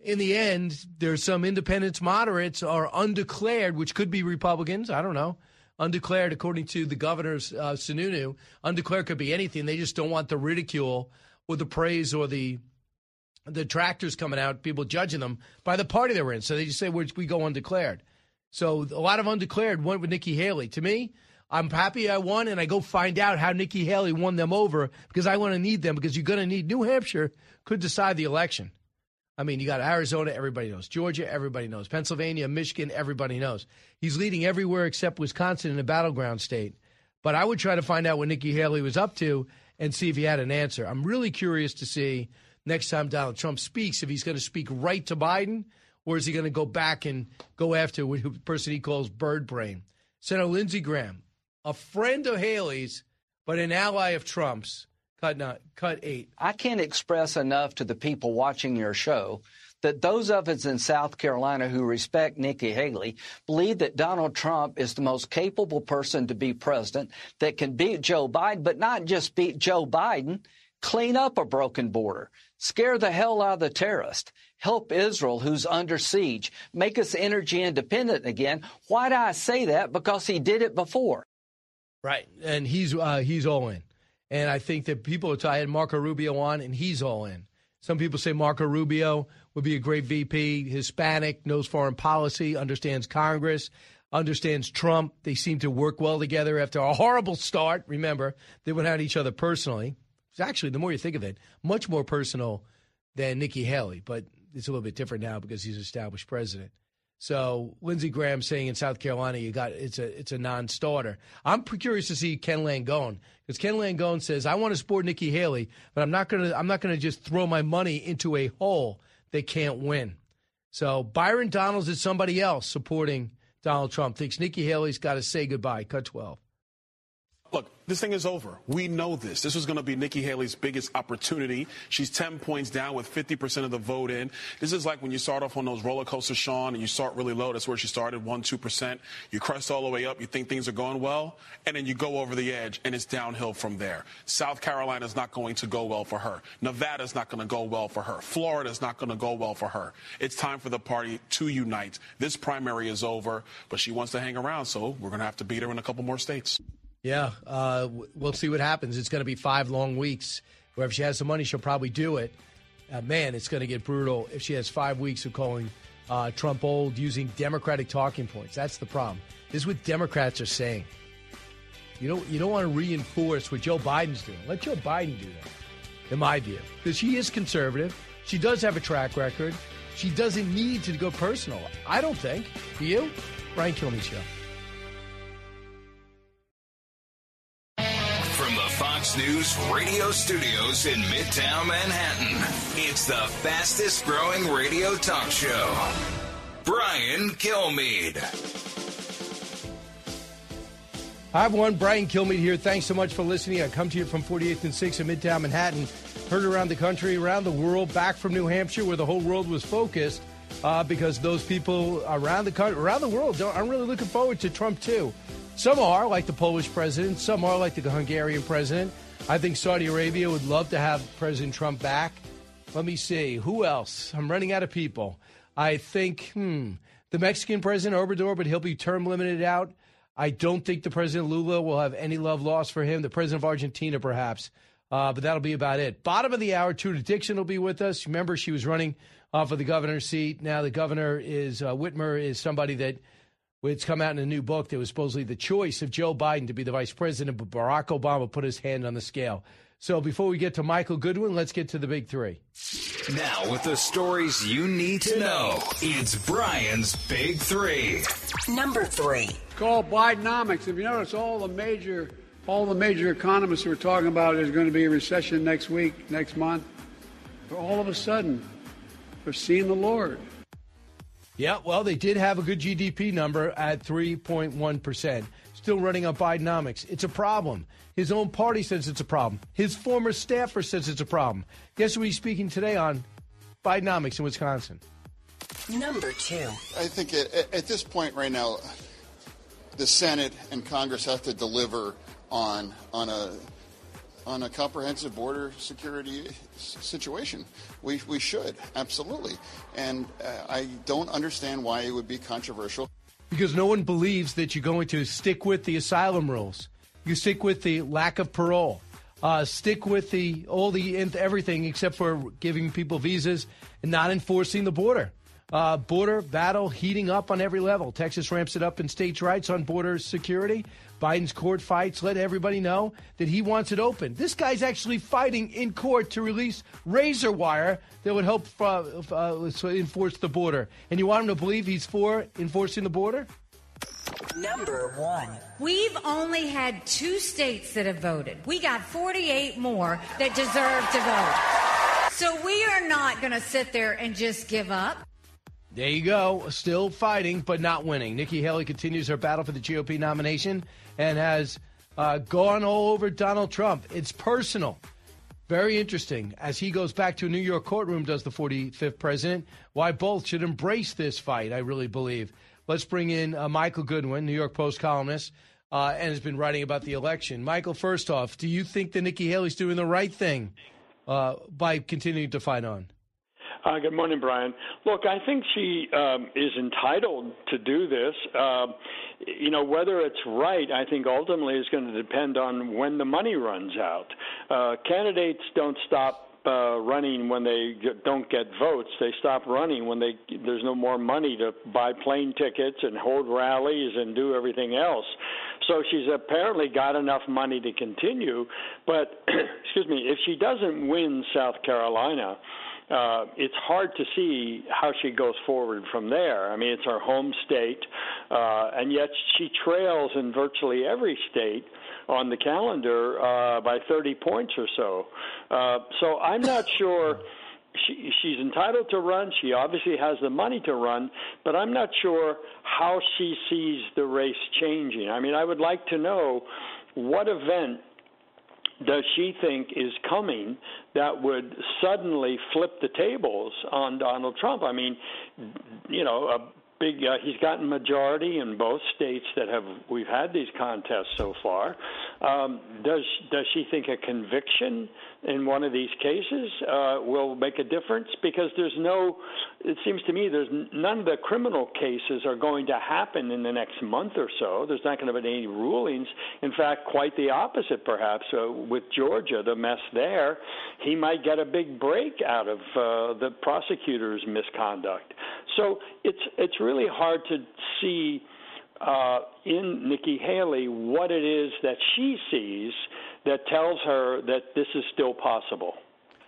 In the end, there's some independents, moderates, are undeclared, which could be Republicans. I don't know. Undeclared, according to the governor's Sununu, undeclared could be anything. They just don't want the ridicule or the praise or the detractors coming out, people judging them by the party they were in. So they just say, we go undeclared. So a lot of undeclared went with Nikki Haley. To me, I'm happy I won, and I go find out how Nikki Haley won them over because I want to need them because you're going to need New Hampshire could decide the election. I mean, you got Arizona, everybody knows. Georgia, everybody knows. Pennsylvania, Michigan, everybody knows. He's leading everywhere except Wisconsin in a battleground state. But I would try to find out what Nikki Haley was up to and see if he had an answer. I'm really curious to see next time Donald Trump speaks if he's going to speak right to Biden or is he going to go back and go after the person he calls bird brain. Senator Lindsey Graham, a friend of Haley's but an ally of Trump's. Cut eight. I can't express enough to the people watching your show that those of us in South Carolina who respect Nikki Haley believe that Donald Trump is the most capable person to be president that can beat Joe Biden, but not just beat Joe Biden, clean up a broken border, scare the hell out of the terrorist, help Israel who's under siege, make us energy independent again. Why do I say that? Because he did it before. Right. And he's all in. And I think that people are tired. Marco Rubio on, and he's all in. Some people say Marco Rubio would be a great VP, Hispanic, knows foreign policy, understands Congress, understands Trump. They seem to work well together after a horrible start. Remember, they went at each other personally. It's actually, the more you think of it, much more personal than Nikki Haley. But it's a little bit different now because he's an established president. So Lindsey Graham saying in South Carolina, it's a non-starter. I'm curious to see Ken Langone because Ken Langone says I want to support Nikki Haley, but I'm not gonna just throw my money into a hole they can't win. So Byron Donalds is somebody else supporting Donald Trump. Thinks Nikki Haley's got to say goodbye. Cut 12. Look, this thing is over. We know this. This was going to be Nikki Haley's biggest opportunity. She's 10 points down with 50% of the vote in. This is like when you start off on those roller coasters, Sean, and you start really low. That's where she started, 1%, 2%. You crest all the way up. You think things are going well, and then you go over the edge, and it's downhill from there. South Carolina's not going to go well for her. Nevada's not going to go well for her. Florida's not going to go well for her. It's time for the party to unite. This primary is over, but she wants to hang around, so we're going to have to beat her in a couple more states. Yeah, we'll see what happens. It's going to be 5 long weeks where if she has the money, she'll probably do it. Man, it's going to get brutal if she has 5 weeks of calling Trump old using Democratic talking points. That's the problem. This is what Democrats are saying. You don't want to reinforce what Joe Biden's doing. Let Joe Biden do that, in my view, because she is conservative. She does have a track record. She doesn't need to go personal, I don't think. Do you? Brian Kilmeade Show. Fox News radio studios in Midtown Manhattan. It's the fastest growing radio talk show. Brian Kilmeade. Hi, everyone. Brian Kilmeade here. Thanks so much for listening. I come to you from 48th and 6th in Midtown Manhattan. Heard around the country, around the world, back from New Hampshire where the whole world was focused because those people around the country, around the world aren't really looking forward to Trump, too. Some are, like the Polish president. Some are, like the Hungarian president. I think Saudi Arabia would love to have President Trump back. Let me see. Who else? I'm running out of people. I think, the Mexican president, Obrador, but he'll be term limited out. I don't think the president, Lula, will have any love lost for him. The president of Argentina, perhaps. But that'll be about it. Bottom of the hour, Tudor Dixon will be with us. Remember, she was running for the governor's seat. Now the governor is, Whitmer, is somebody that... It's come out in a new book that was supposedly the choice of Joe Biden to be the vice president, but Barack Obama put his hand on the scale. So before we get to Michael Goodwin, let's get to the big three. Now with the stories you need to know, it's Brian's Big Three. Number three. It's called Bidenomics. If you notice, all the major economists who are talking about there's going to be a recession next week, next month, all of a sudden, they're seeing the Lord. Yeah, well, they did have a good GDP number at 3.1%. Still running on Bidenomics. It's a problem. His own party says it's a problem. His former staffer says it's a problem. Guess who he's speaking today on? Bidenomics in Wisconsin. Number two. I think at this point right now, the Senate and Congress have to deliver on a comprehensive border security situation. We should, absolutely. And I don't understand why it would be controversial. Because no one believes that you're going to stick with the asylum rules. You stick with the lack of parole. Stick with the everything except for giving people visas and not enforcing the border. Border battle heating up on every level. Texas ramps it up in states' rights on border security. Biden's court fights let everybody know that he wants it open. This guy's actually fighting in court to release razor wire that would help enforce the border. And you want him to believe he's for enforcing the border? Number one. We've only had 2 states that have voted. We got 48 more that deserve to vote. So we are not going to sit there and just give up. There you go. Still fighting, but not winning. Nikki Haley continues her battle for the GOP nomination and has gone all over Donald Trump. It's personal. Very interesting. As he goes back to a New York courtroom, does the 45th president, why both should embrace this fight, I really believe. Let's bring in Michael Goodwin, New York Post columnist, and has been writing about the election. Michael, first off, do you think that Nikki Haley's doing the right thing by continuing to fight on? Good morning, Brian. Look, I think she is entitled to do this. You know, whether it's right, I think ultimately is going to depend on when the money runs out. Candidates don't stop running when they don't get votes. They stop running when there's no more money to buy plane tickets and hold rallies and do everything else. So she's apparently got enough money to continue. But, excuse me, if she doesn't win South Carolina, it's hard to see how she goes forward from there. I mean, it's her home state, and yet she trails in virtually every state on the calendar by 30 points or so. So I'm not sure she's entitled to run. She obviously has the money to run, but I'm not sure how she sees the race changing. I mean, I would like to know what event does she think is coming that would suddenly flip the tables on Donald Trump? I mean, you know, he's gotten majority in both states that we've had these contests so far. Does she think a conviction in one of these cases will make a difference? Because it seems to me there's none of the criminal cases are going to happen in the next month or so. There's not going to be any rulings. In fact, quite the opposite, perhaps. With Georgia, the mess there, he might get a big break out of the prosecutor's misconduct. So it's really hard to see in Nikki Haley what it is that she sees that tells her that this is still possible.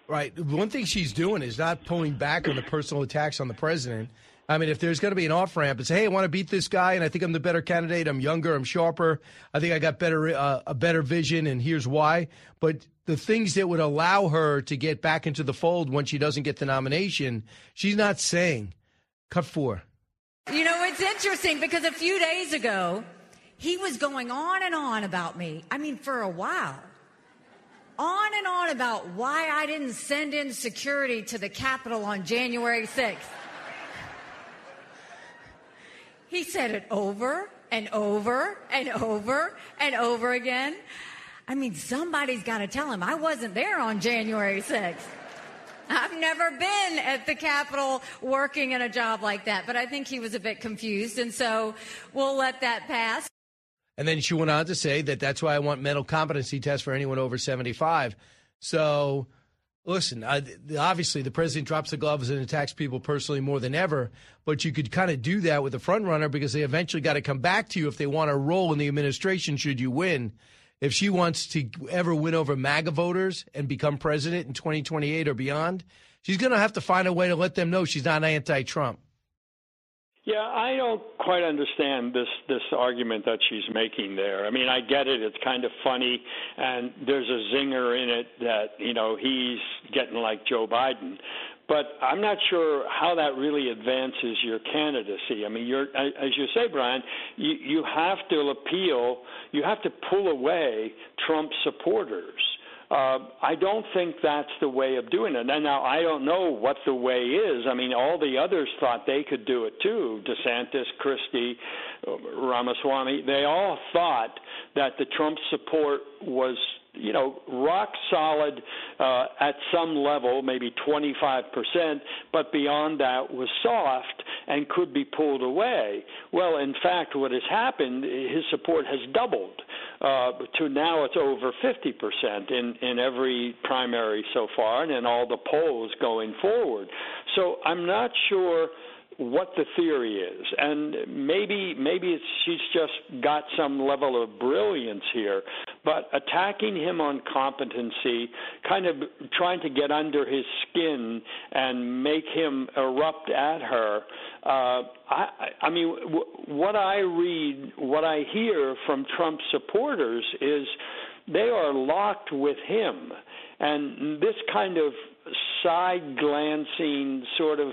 Right. One thing she's doing is not pulling back on the personal attacks on the president. I mean, if there's going to be an off-ramp and say, hey, I want to beat this guy, and I think I'm the better candidate, I'm younger, I'm sharper, I think I got a better vision, and here's why. But the things that would allow her to get back into the fold when she doesn't get the nomination, she's not saying. Cut 4. You know, it's interesting because a few days ago, he was going on and on about me. I mean, for a while. On and on about why I didn't send in security to the Capitol on January 6th. He said it over and over and over and over again. I mean, somebody's got to tell him I wasn't there on January 6th. I've never been at the Capitol working in a job like that, but I think he was a bit confused, and so we'll let that pass. And then she went on to say that that's why I want mental competency tests for anyone over 75. So, listen, obviously the president drops the gloves and attacks people personally more than ever, but you could kind of do that with a frontrunner because they eventually got to come back to you if they want a role in the administration should you win. If she wants to ever win over MAGA voters and become president in 2028 or beyond, she's going to have to find a way to let them know she's not anti-Trump. Yeah, I don't quite understand this argument that she's making there. I mean, I get it. It's kind of funny, and there's a zinger in it that, you know, he's getting like Joe Biden. But I'm not sure how that really advances your candidacy. I mean, as you say, Brian, you have to appeal, you have to pull away Trump supporters. I don't think that's the way of doing it. And now, I don't know what the way is. I mean, all the others thought they could do it too. DeSantis, Christie, Ramaswamy, they all thought that the Trump support was, you know, rock solid at some level, maybe 25%, but beyond that was soft and could be pulled away. Well, in fact, what has happened, his support has doubled. To now it's over 50% in every primary so far and in all the polls going forward. So I'm not sure what the theory is. And maybe it's, she's just got some level of brilliance here, but attacking him on competency, kind of trying to get under his skin and make him erupt at her, what I read, what I hear from Trump supporters is they are locked with him. And this kind of side-glancing, sort of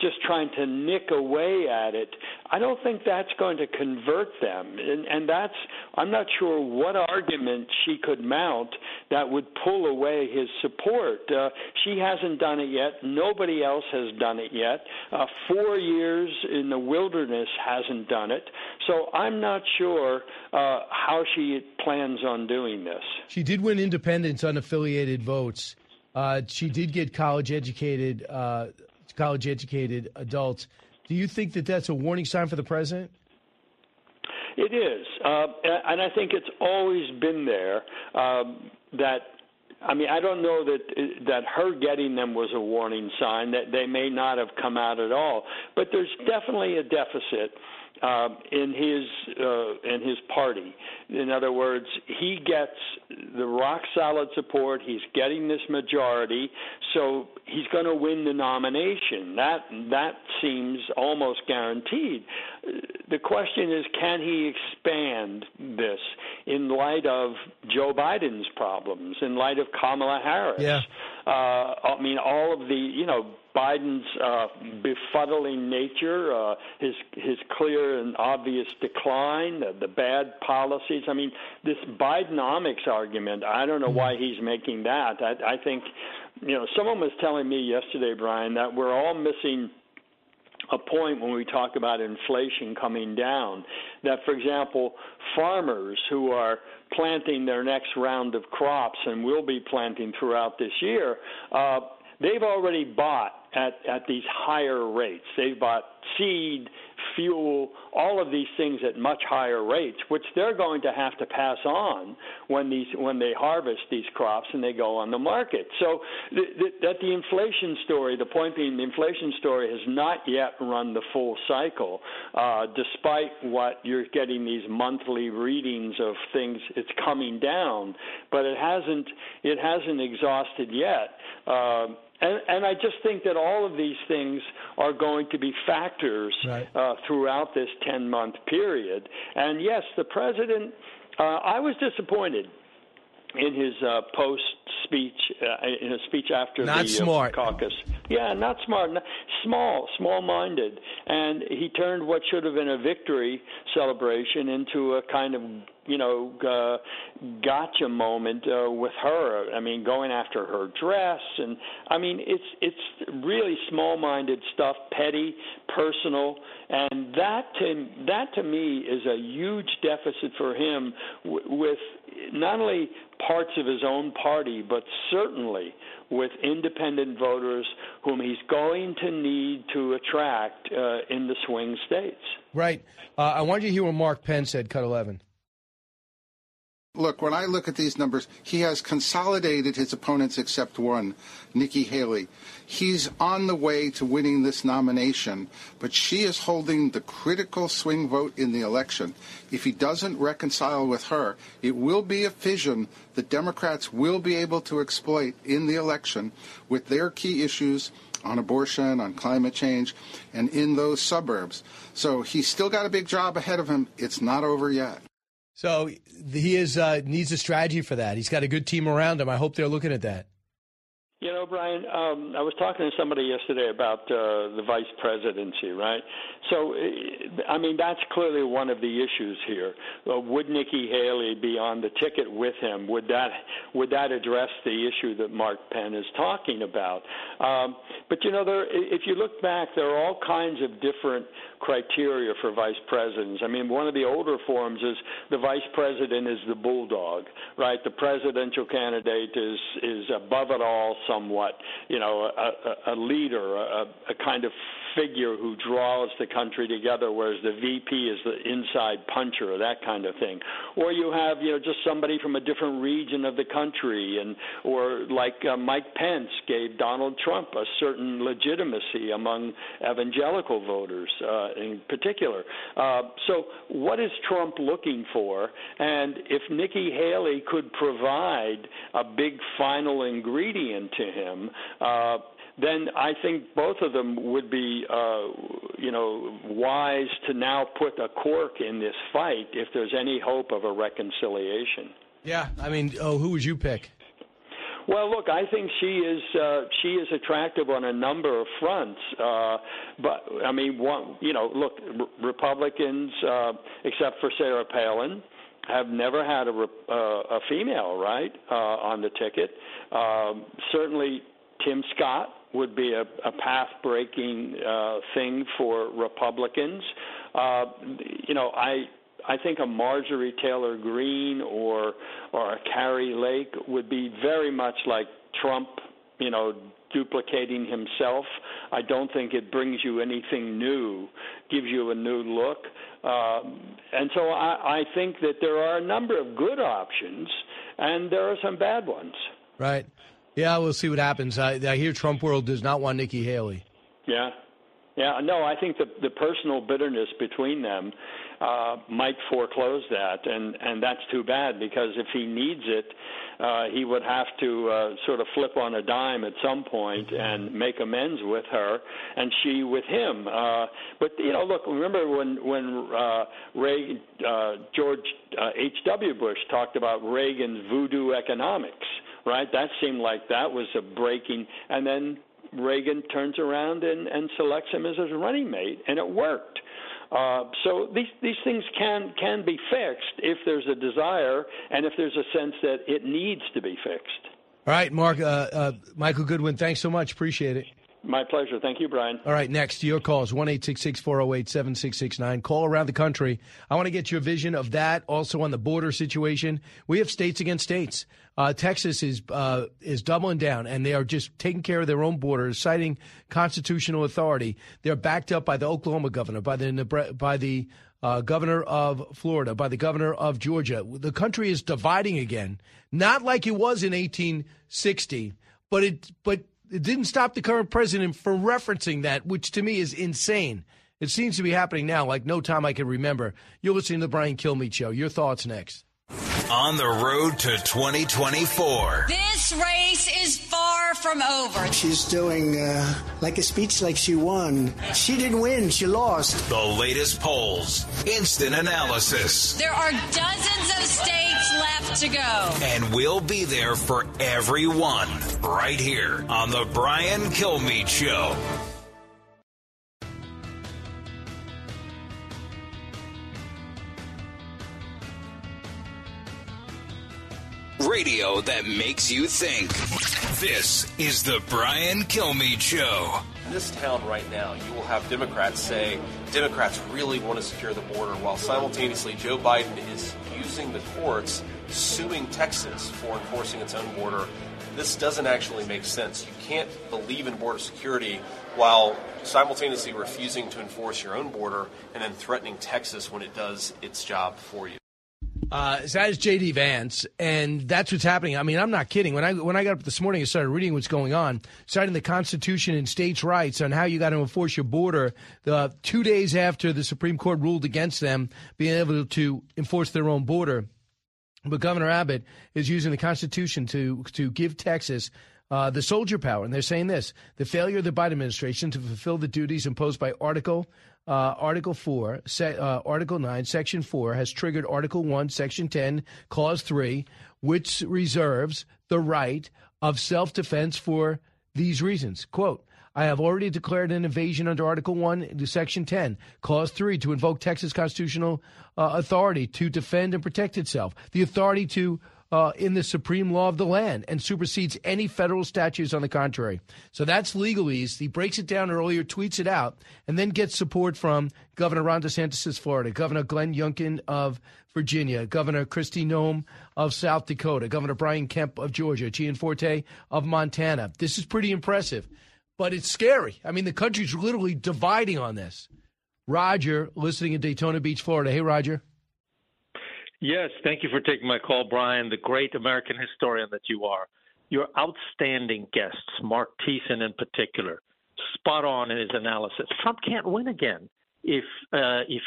just trying to nick away at it, I don't think that's going to convert them. And that's, I'm not sure what argument she could mount that would pull away his support. She hasn't done it yet. Nobody else has done it yet. 4 years in the wilderness hasn't done it. So I'm not sure how she plans on doing this. She did win independents, unaffiliated votes. She did get college-educated adults. Do you think that that's a warning sign for the president? It is, and I think it's always been there. I don't know that her getting them was a warning sign, that they may not have come out at all. But there's definitely a deficit in his party. In other words, he gets the rock-solid support. He's getting this majority, so he's going to win the nomination. That seems almost guaranteed. The question is, can he expand this in light of Joe Biden's problems, in light of Kamala Harris? Yeah. All of the, Biden's befuddling nature, his clear and obvious decline, the bad policies. I mean, this Bidenomics argument, I don't know why he's making that. I think, someone was telling me yesterday, Brian, that we're all missing a point when we talk about inflation coming down, that, for example, farmers who are planting their next round of crops and will be planting throughout this year, they've already bought at these higher rates. They've bought seed, fuel, all of these things at much higher rates, which they're going to have to pass on when they harvest these crops and they go on the market. So the inflation story, the point being, the inflation story has not yet run the full cycle, despite what you're getting these monthly readings of things. It's coming down, but it hasn't exhausted yet. And I just think that all of these things are going to be factors throughout this 10-month period. And, yes, the president I was disappointed in his speech after the caucus. Yeah, not smart. Small-minded. And he turned what should have been a victory celebration into a kind of gotcha moment with her. I mean, going after her dress, and I mean, it's really small-minded stuff, petty, personal, and that to me is a huge deficit for him with not only parts of his own party, but certainly with independent voters whom he's going to need to attract in the swing states. Right. I wanted you to hear what Mark Penn said, Cut 11. Look, when I look at these numbers, he has consolidated his opponents except one, Nikki Haley. He's on the way to winning this nomination, but she is holding the critical swing vote in the election. If he doesn't reconcile with her, it will be a fission that Democrats will be able to exploit in the election with their key issues on abortion, on climate change, and in those suburbs. So he's still got a big job ahead of him. It's not over yet. So he needs a strategy for that. He's got a good team around him. I hope they're looking at that. Brian, I was talking to somebody yesterday about the vice presidency, right? So, I mean, that's clearly one of the issues here. Would Nikki Haley be on the ticket with him? Would that address the issue that Mark Penn is talking about? If you look back, there are all kinds of different criteria for vice presidents. I mean, one of the older forms is the vice president is the bulldog, right? The presidential candidate is above it all, somewhat, a leader, a kind of figure who draws the country together, whereas the VP is the inside puncher or that kind of thing. Or you have, just somebody from a different region of the country, or like Mike Pence gave Donald Trump a certain legitimacy among evangelical voters in particular. So what is Trump looking for? And if Nikki Haley could provide a big final ingredient to him, then I think both of them would be, wise to now put a cork in this fight if there's any hope of a reconciliation. Yeah, who would you pick? Well, look, I think she is attractive on a number of fronts, Republicans, except for Sarah Palin, have never had a female, right, on the ticket. Certainly, Tim Scott would be a path-breaking thing for Republicans. I think a Marjorie Taylor Greene or a Carrie Lake would be very much like Trump, duplicating himself. I don't think it brings you anything new, gives you a new look. And so I think that there are a number of good options, and there are some bad ones. Right. Yeah, we'll see what happens. I hear Trump world does not want Nikki Haley. Yeah. No, I think the personal bitterness between them might foreclose that, and that's too bad, because if he needs it, he would have to sort of flip on a dime at some point and make amends with her, and she with him. But, remember when George H.W. Bush talked about Reagan's voodoo economics, right? That seemed like that was a breaking, and then Reagan turns around and selects him as his running mate, and it worked. So these things can be fixed if there's a desire and if there's a sense that it needs to be fixed. All right, Mark, Michael Goodwin, thanks so much. Appreciate it. My pleasure. Thank you, Brian. All right, next, your calls, 1-866-408-7669. Call around the country. I want to get your vision of that, also on the border situation. We have states against states. Texas is doubling down, and they are just taking care of their own borders, citing constitutional authority. They're backed up by the Oklahoma governor, by the governor of Florida, by the governor of Georgia. The country is dividing again, not like it was in 1860, but it didn't stop the current president from referencing that, which to me is insane. It seems to be happening now like no time I can remember. You're listening to The Brian Kilmeade Show. Your thoughts next. On the road to 2024. This race is far from over. She's doing like a speech like she won. She didn't win. She lost. The latest polls. Instant analysis. There are dozens of states left to go. And we'll be there for everyone right here on The Brian Kilmeade Show. Radio that makes you think. This is the Brian Kilmeade Show. In this town right now, you will have Democrats say Democrats really want to secure the border, while simultaneously Joe Biden is using the courts, suing Texas for enforcing its own border. This doesn't actually make sense. You can't believe in border security while simultaneously refusing to enforce your own border and then threatening Texas when it does its job for you. So that is J.D. Vance, and that's what's happening. I mean, I'm not kidding. When I got up this morning and started reading what's going on, citing the Constitution and states' rights on how you got to enforce your border, 2 days after the Supreme Court ruled against them being able to enforce their own border, but Governor Abbott is using the Constitution to give Texas the soldier power. And they're saying this: the failure of the Biden administration to fulfill the duties imposed by Article 9, Section 4 has triggered Article 1, Section 10, Clause 3, which reserves the right of self-defense for these reasons. Quote, I have already declared an invasion under Article 1, Section 10, Clause 3, to invoke Texas constitutional authority to defend and protect itself, the authority to in the supreme law of the land, and supersedes any federal statutes on the contrary. So that's legalese. He breaks it down earlier, tweets it out, and then gets support from Governor Ron DeSantis of Florida, Governor Glenn Youngkin of Virginia, Governor Kristi Noem of South Dakota, Governor Brian Kemp of Georgia, Gianforte of Montana. This is pretty impressive. But it's scary. I mean, the country's literally dividing on this. Roger, listening in Daytona Beach, Florida. Hey, Roger. Yes, thank you for taking my call, Brian, the great American historian that you are. Your outstanding guests, Mark Thiessen in particular, spot on in his analysis. Trump can't win again if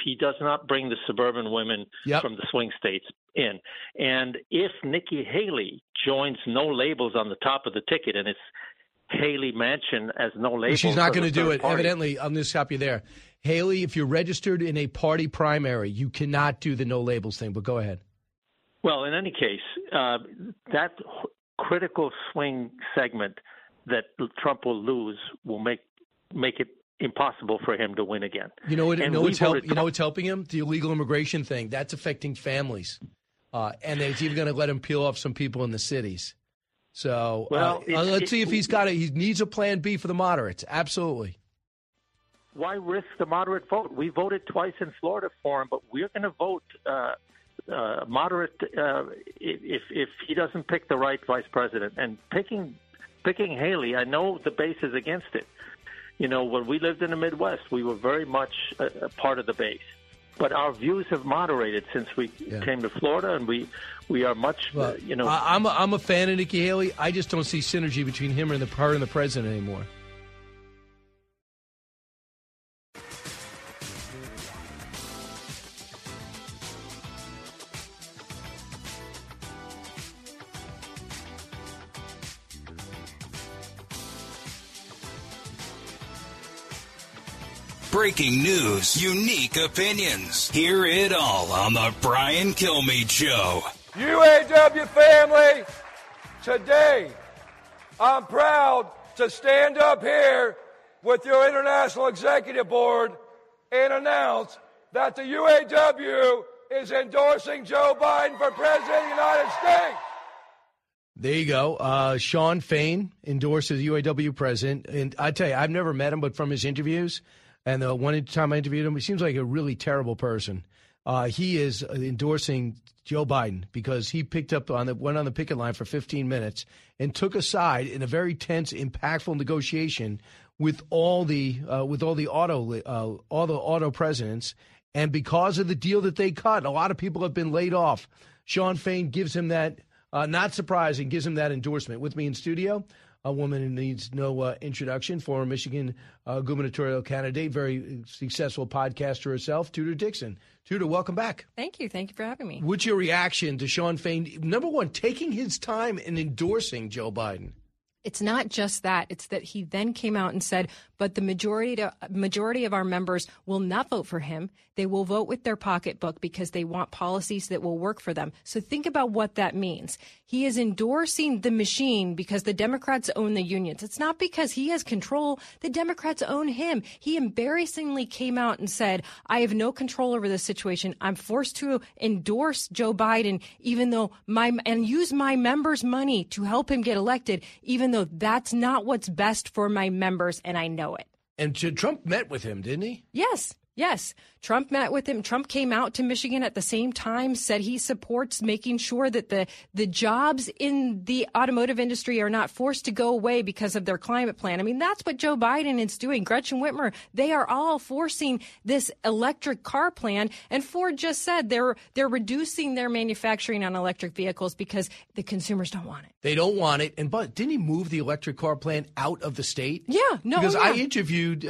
he does not bring the suburban women from the swing states in. And if Nikki Haley joins no labels on the top of the ticket, and it's Haley Manchin as no label. She's not going to do it, evidently. I'm going to stop you there. Haley, if you're registered in a party primary, you cannot do the no labels thing, but go ahead. Well, in any case, that critical swing segment that Trump will lose will make it impossible for him to win again. You know what? It's helping him? The illegal immigration thing. That's affecting families. And it's even going to let him peel off some people in the cities. So let's see if he's got it. He needs a plan B for the moderates. Absolutely. Why risk the moderate vote? We voted twice in Florida for him, but we're going to vote moderate if he doesn't pick the right vice president. And picking Haley, I know the base is against it. You know, when we lived in the Midwest, we were very much a part of the base. But our views have moderated since we came to Florida, and we are much, I'm a fan of Nikki Haley. I just don't see synergy between him and her and the president anymore. Breaking news, unique opinions. Hear it all on the Brian Kilmeade Show. UAW family, today I'm proud to stand up here with your International Executive Board and announce that the UAW is endorsing Joe Biden for President of the United States. There you go. Shawn Fain endorses the UAW president. And I tell you, I've never met him, but from his interviews, and the one time I interviewed him, he seems like a really terrible person. He is endorsing Joe Biden because he went on the picket line for 15 minutes and took a side in a very tense, impactful negotiation with all the auto presidents. And because of the deal that they cut, a lot of people have been laid off. Shawn Fain gives him that, not surprising, gives him that endorsement. With me in studio, a woman who needs no introduction, former Michigan gubernatorial candidate, very successful podcaster herself, Tudor Dixon. Tudor, welcome back. Thank you. Thank you for having me. What's your reaction to Shawn Fain, number one, taking his time and endorsing Joe Biden? It's not just that. It's that he then came out and said, but the majority of our members will not vote for him. They will vote with their pocketbook because they want policies that will work for them. So think about what that means. He is endorsing the machine because the Democrats own the unions. It's not because he has control. The Democrats own him. He embarrassingly came out and said, I have no control over this situation. I'm forced to endorse Joe Biden, and use my members' money to help him get elected, even though that's not what's best for my members, and I know it. And Trump met with him, didn't he? Yes. Trump met with him. Trump came out to Michigan at the same time, said he supports making sure that the jobs in the automotive industry are not forced to go away because of their climate plan. I mean, that's what Joe Biden is doing. Gretchen Whitmer, they are all forcing this electric car plan. And Ford just said they're reducing their manufacturing on electric vehicles because the consumers don't want it. They don't want it. And but didn't he move the electric car plan out of the state? Yeah. I interviewed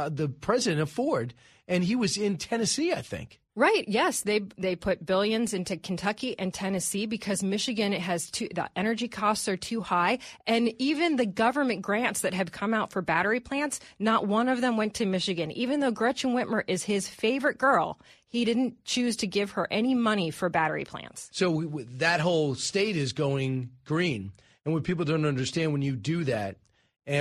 the president of Ford, and he was in Tennessee, I think. Right. Yes. They put billions into Kentucky and Tennessee because Michigan the energy costs are too high. And even the government grants that have come out for battery plants, not one of them went to Michigan. Even though Gretchen Whitmer is his favorite girl, he didn't choose to give her any money for battery plants. So that whole state is going green. And what people don't understand when you do that,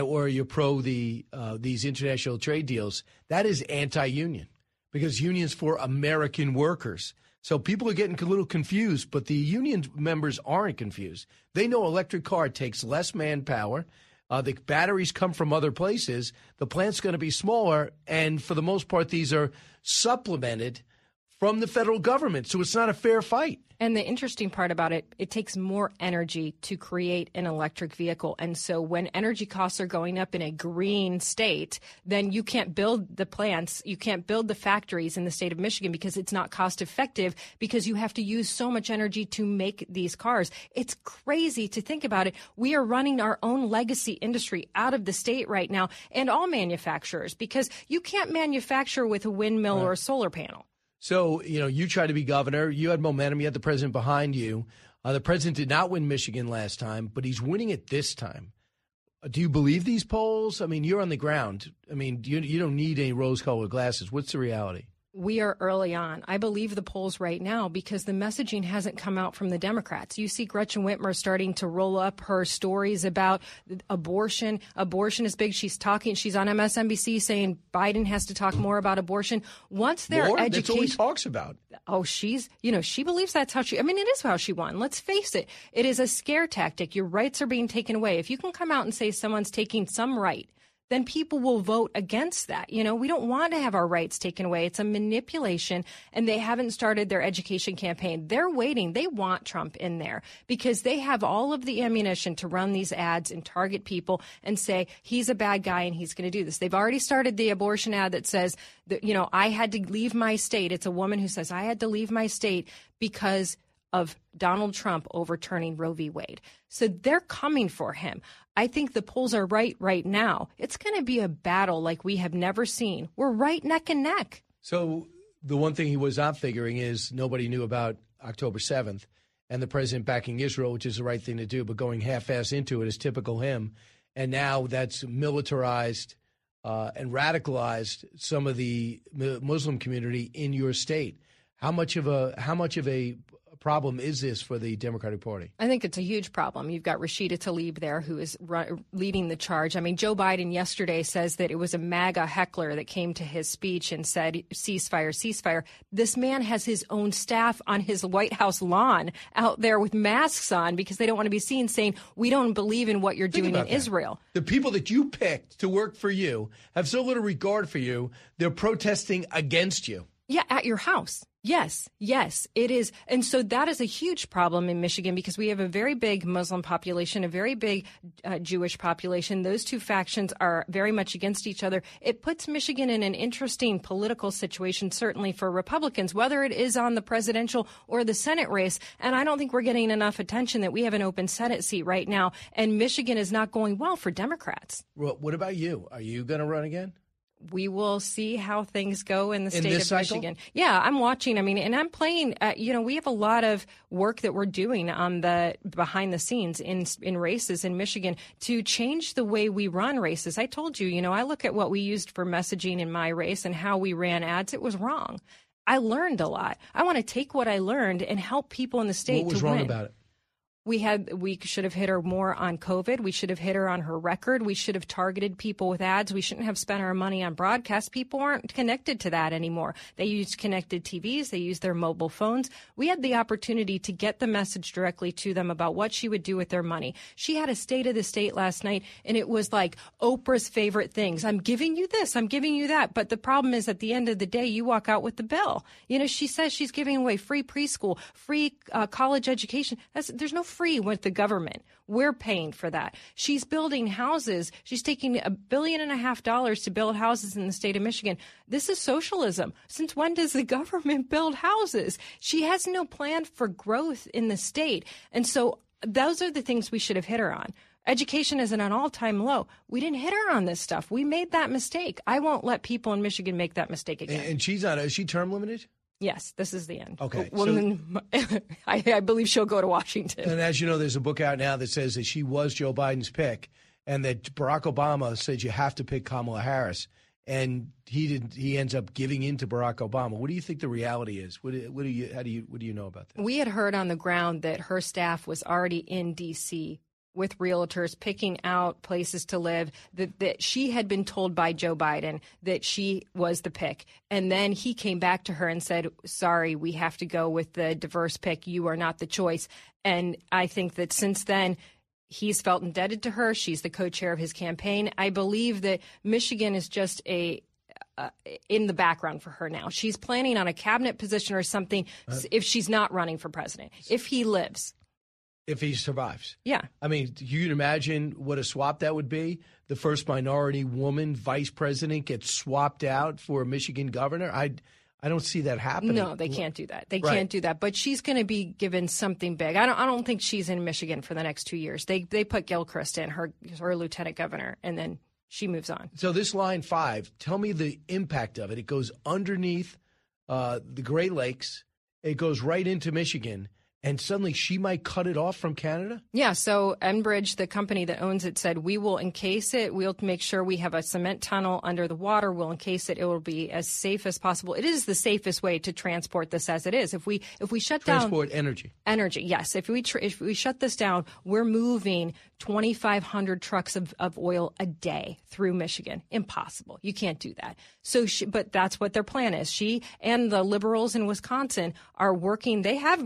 or you're pro these international trade deals, that is anti-union because unions for American workers. So people are getting a little confused, but the union members aren't confused. They know electric car takes less manpower. The batteries come from other places. The plant's going to be smaller. And for the most part, these are supplemented from the federal government. So it's not a fair fight. And the interesting part about it, it takes more energy to create an electric vehicle. And so when energy costs are going up in a green state, then you can't build the plants, you can't build the factories in the state of Michigan because it's not cost effective, because you have to use so much energy to make these cars. It's crazy to think about it. We are running our own legacy industry out of the state right now, and all manufacturers, because you can't manufacture with a windmill or a solar panel. So, you know, you tried to be governor. You had momentum. You had the president behind you. The president did not win Michigan last time, but he's winning it this time. Do you believe these polls? I mean, you're on the ground. I mean, you don't need any rose-colored glasses. What's the reality? We are early on. I believe the polls right now because the messaging hasn't come out from the Democrats. You see Gretchen Whitmer starting to roll up her stories about abortion. Abortion is big. She's talking. She's on MSNBC saying Biden has to talk more about abortion. Once they're educated. That's all he talks about. Oh, she's, you know, she believes that's how she, I mean, it is how she won. Let's face it. It is a scare tactic. Your rights are being taken away. If you can come out and say someone's taking some right, then people will vote against that. You know, we don't want to have our rights taken away. It's a manipulation, and they haven't started their education campaign. They're waiting. They want Trump in there because they have all of the ammunition to run these ads and target people and say, he's a bad guy and he's going to do this. They've already started the abortion ad that says, that, you know, I had to leave my state. It's a woman who says, I had to leave my state because of Donald Trump overturning Roe v. Wade. So they're coming for him. I think the polls are right now. It's going to be a battle like we have never seen. We're right neck and neck. So the one thing he was not figuring is nobody knew about October 7th and the president backing Israel, which is the right thing to do, but going half-ass into it is typical him. And now that's militarized and radicalized some of the Muslim community in your state. How much of a problem is this for the Democratic Party? I think it's a huge problem. You've got Rashida Tlaib there who is leading the charge. I mean, Joe Biden yesterday says that it was a MAGA heckler that came to his speech and said, ceasefire, ceasefire. This man has his own staff on his White House lawn out there with masks on because they don't want to be seen saying, we don't believe in what you're doing in Israel. The people that you picked to work for you have so little regard for you, they're protesting against you. Yeah, at your house. Yes, it is. And so that is a huge problem in Michigan because we have a very big Muslim population, a very big Jewish population. Those two factions are very much against each other. It puts Michigan in an interesting political situation, certainly for Republicans, whether it is on the presidential or the Senate race. And I don't think we're getting enough attention that we have an open Senate seat right now. And Michigan is not going well for Democrats. Well, what about you? Are you going to run again? We will see how things go in the state of Michigan. Yeah, I'm watching. I mean, and I'm playing. You know, we have a lot of work that we're doing on the behind the scenes in races in Michigan to change the way we run races. I told you, you know, I look at what we used for messaging in my race and how we ran ads. It was wrong. I learned a lot. I want to take what I learned and help people in the state to win. What was wrong about it? We should have hit her more on COVID. We should have hit her on her record. We should have targeted people with ads. We shouldn't have spent our money on broadcast. People aren't connected to that anymore. They use connected TVs. They use their mobile phones. We had the opportunity to get the message directly to them about what she would do with their money. She had a state of the state last night, and it was like Oprah's favorite things. I'm giving you this. I'm giving you that. But the problem is at the end of the day, you walk out with the bill. You know, she says she's giving away free preschool, free college education. There's no free with the government. We're paying for that. She's building houses. She's taking $1.5 billion to build houses in the state of Michigan. This is socialism. Since when does the government build houses? She has no plan for growth in the state. And so those are the things we should have hit her on. Education is at an all-time low. We didn't hit her on this stuff. We made that mistake. I won't let people in Michigan make that mistake again. And she's not, is she term limited? Yes, this is the end. Okay. Well, so, I believe she'll go to Washington. And as you know, there's a book out now that says that she was Joe Biden's pick and that Barack Obama said you have to pick Kamala Harris. And he didn't. He ends up giving in to Barack Obama. What do you think the reality is? What do you know about that? We had heard on the ground that her staff was already in D.C. with realtors picking out places to live, that she had been told by Joe Biden that she was the pick. And then he came back to her and said, sorry, we have to go with the diverse pick. You are not the choice. And I think that since then, he's felt indebted to her. She's the co-chair of his campaign. I believe that Michigan is just a in the background for her now. She's planning on a cabinet position or something if she's not running for president, if he lives. If he survives. Yeah. I mean, you'd imagine what a swap that would be. The first minority woman vice president gets swapped out for a Michigan governor. I don't see that happening. No, they can't do that. They can't do that. But she's going to be given something big. I don't think she's in Michigan for the next 2 years. They put Gilchrist in, her lieutenant governor, and then she moves on. So this line 5, tell me the impact of it. It goes underneath the Great Lakes. It goes right into Michigan. And suddenly she might cut it off from Canada? Yeah. So Enbridge, the company that owns it, said, we will encase it. We'll make sure we have a cement tunnel under the water. We'll encase it. It will be as safe as possible. It is the safest way to transport this as it is. If we shut down. Transport energy. Energy, yes. If we shut this down, we're moving 2,500 trucks of oil a day through Michigan. Impossible. You can't do that. But that's what their plan is. She and the liberals in Wisconsin are working. They have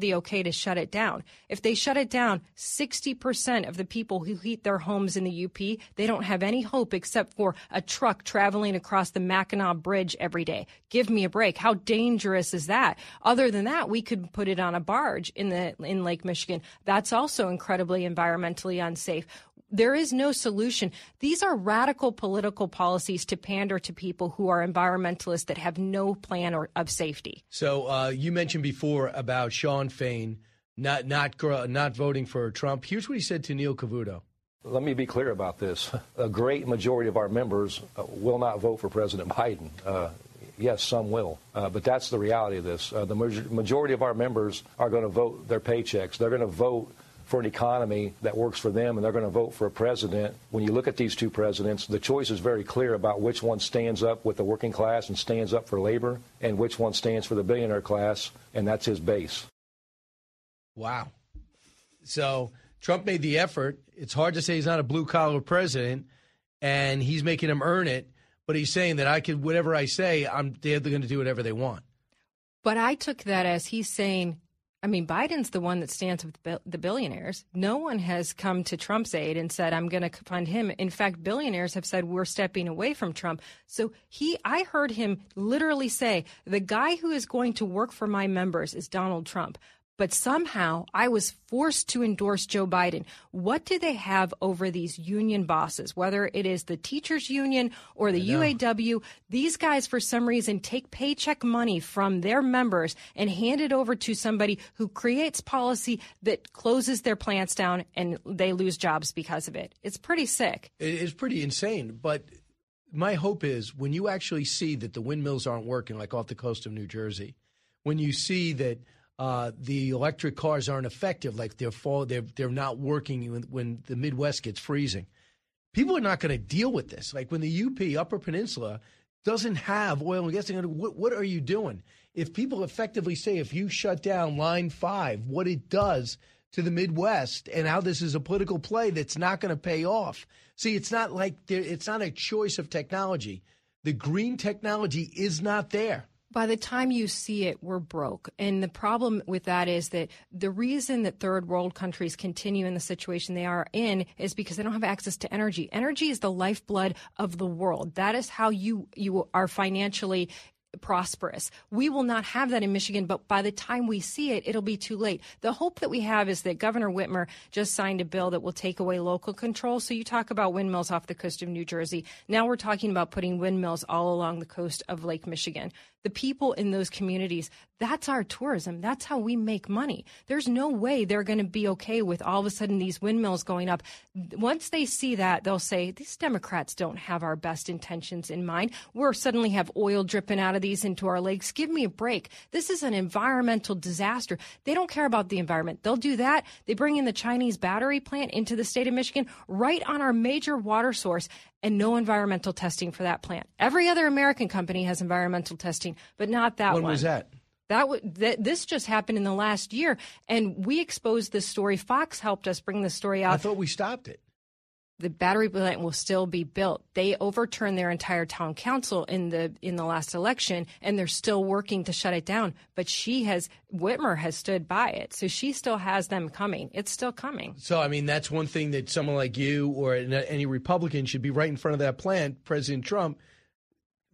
the okay to shut it down. If they shut it down, 60% of the people who heat their homes in the UP, they don't have any hope except for a truck traveling across the Mackinac Bridge every day. Give me a break. How dangerous is that? Other than that, we could put it on a barge in Lake Michigan. That's also incredibly environmentally unsafe. There is no solution. These are radical political policies to pander to people who are environmentalists that have no plan of safety. So you mentioned before about Shawn Fain not voting for Trump. Here's what he said to Neil Cavuto. Let me be clear about this. A great majority of our members will not vote for President Biden. Yes, some will. But that's the reality of this. The majority of our members are going to vote their paychecks. They're going to vote for an economy that works for them, and they're going to vote for a president. When you look at these two presidents, the choice is very clear about which one stands up with the working class and stands up for labor, and which one stands for the billionaire class, and that's his base. Wow. So Trump made the effort. It's hard to say he's not a blue-collar president, and he's making them earn it, but he's saying that whatever I say, they're going to do whatever they want. But I took that as he's saying, Biden's the one that stands with the billionaires. No one has come to Trump's aid and said, I'm going to fund him. In fact, billionaires have said, we're stepping away from Trump. So I heard him literally say, the guy who is going to work for my members is Donald Trump. But somehow I was forced to endorse Joe Biden. What do they have over these union bosses, whether it is the teachers union or the UAW? These guys, for some reason, take paycheck money from their members and hand it over to somebody who creates policy that closes their plants down and they lose jobs because of it. It's pretty sick. It's pretty insane. But my hope is when you actually see that the windmills aren't working, like off the coast of New Jersey, when you see that the electric cars aren't effective, like they're not working when the Midwest gets freezing. People are not going to deal with this. Like when the UP, Upper Peninsula, doesn't have oil and gas, what are you doing? If people effectively say, if you shut down Line 5, what it does to the Midwest and how this is a political play that's not going to pay off. See, it's not like it's not a choice of technology. The green technology is not there. By the time you see it, we're broke. And the problem with that is that the reason that third world countries continue in the situation they are in is because they don't have access to energy. Energy is the lifeblood of the world. That is how you are financially prosperous. We will not have that in Michigan, but by the time we see it, it'll be too late. The hope that we have is that Governor Whitmer just signed a bill that will take away local control. So you talk about windmills off the coast of New Jersey. Now we're talking about putting windmills all along the coast of Lake Michigan. The people in those communities, that's our tourism. That's how we make money. There's no way they're going to be okay with all of a sudden these windmills going up. Once they see that, they'll say, these Democrats don't have our best intentions in mind. We're suddenly have oil dripping out of these into our lakes. Give me a break. This is an environmental disaster. They don't care about the environment. They'll do that. They bring in the Chinese battery plant into the state of Michigan, right on our major water source. And no environmental testing for that plant. Every other American company has environmental testing, but not that one. When was that? This just happened in the last year, and we exposed this story. Fox helped us bring this story out. I thought we stopped it. The battery plant will still be built. They overturned their entire town council in the last election, and they're still working to shut it down. But Whitmer has stood by it, so she still has them coming. It's still coming. So, that's one thing that someone like you or any Republican should be right in front of that plant, President Trump,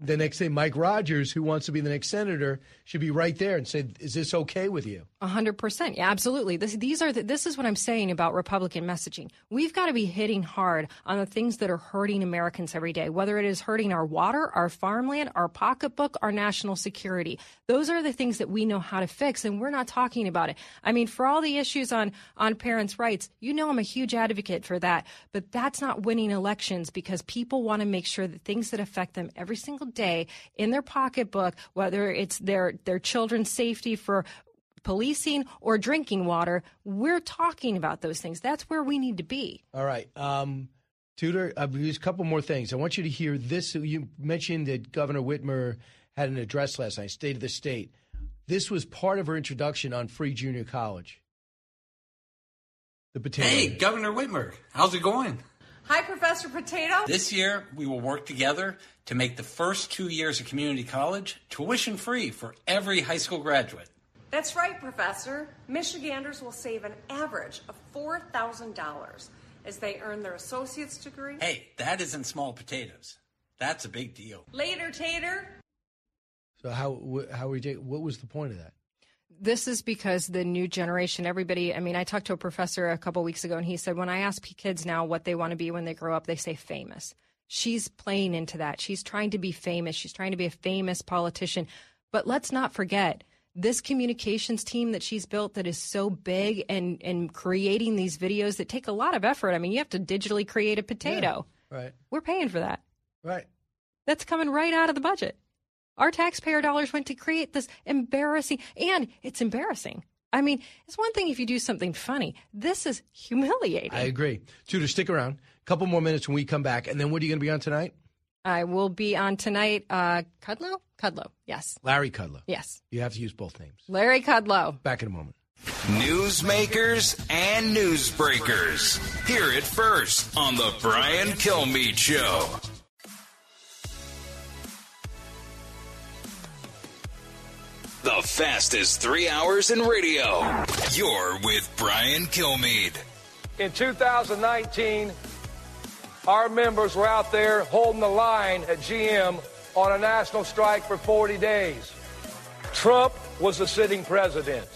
the next day, Mike Rogers, who wants to be the next senator, should be right there and say, is this okay with you? 100%. Yeah, absolutely. This is what I'm saying about Republican messaging. We've got to be hitting hard on the things that are hurting Americans every day, whether it is hurting our water, our farmland, our pocketbook, our national security. Those are the things that we know how to fix, and we're not talking about it. I mean, for all the issues on parents' rights, you know I'm a huge advocate for that, but that's not winning elections because people want to make sure that things that affect them every single day in their pocketbook, whether it's their children's safety for policing or drinking water, we're talking about those things. That's where we need to be. All right. Tudor, there's a couple more things. I want you to hear this. You mentioned that Governor Whitmer had an address last night, State of the State. This was part of her introduction on free junior college. The potato. Hey, Governor Whitmer, how's it going? Hi, Professor Potato. This year, we will work together to make the first 2 years of community college tuition-free for every high school graduate. That's right, Professor. Michiganders will save an average of $4,000 as they earn their associate's degree. Hey, that isn't small potatoes. That's a big deal. Later, Tater. So how we did? What was the point of that? This is because the new generation, everybody, I mean, I talked to a professor a couple weeks ago, and he said, when I ask kids now what they want to be when they grow up, they say famous. She's playing into that. She's trying to be famous. She's trying to be a famous politician. But let's not forget, this communications team that she's built that is so big and creating these videos that take a lot of effort. I mean, you have to digitally create a potato. Yeah, right. We're paying for that. Right. That's coming right out of the budget. Our taxpayer dollars went to create this embarrassing, and it's embarrassing. I mean, it's one thing if you do something funny. This is humiliating. I agree. Tudor, stick around. A couple more minutes when we come back. And then what are you going to be on tonight? I will be on tonight. Kudlow? Kudlow, yes. Larry Kudlow. Yes. You have to use both names. Larry Kudlow. Back in a moment. Newsmakers and newsbreakers. Hear it first on The Brian Kilmeade Show. The fastest 3 hours in radio. You're with Brian Kilmeade. In 2019, our members were out there holding the line at GM on a national strike for 40 days. Trump was the sitting president.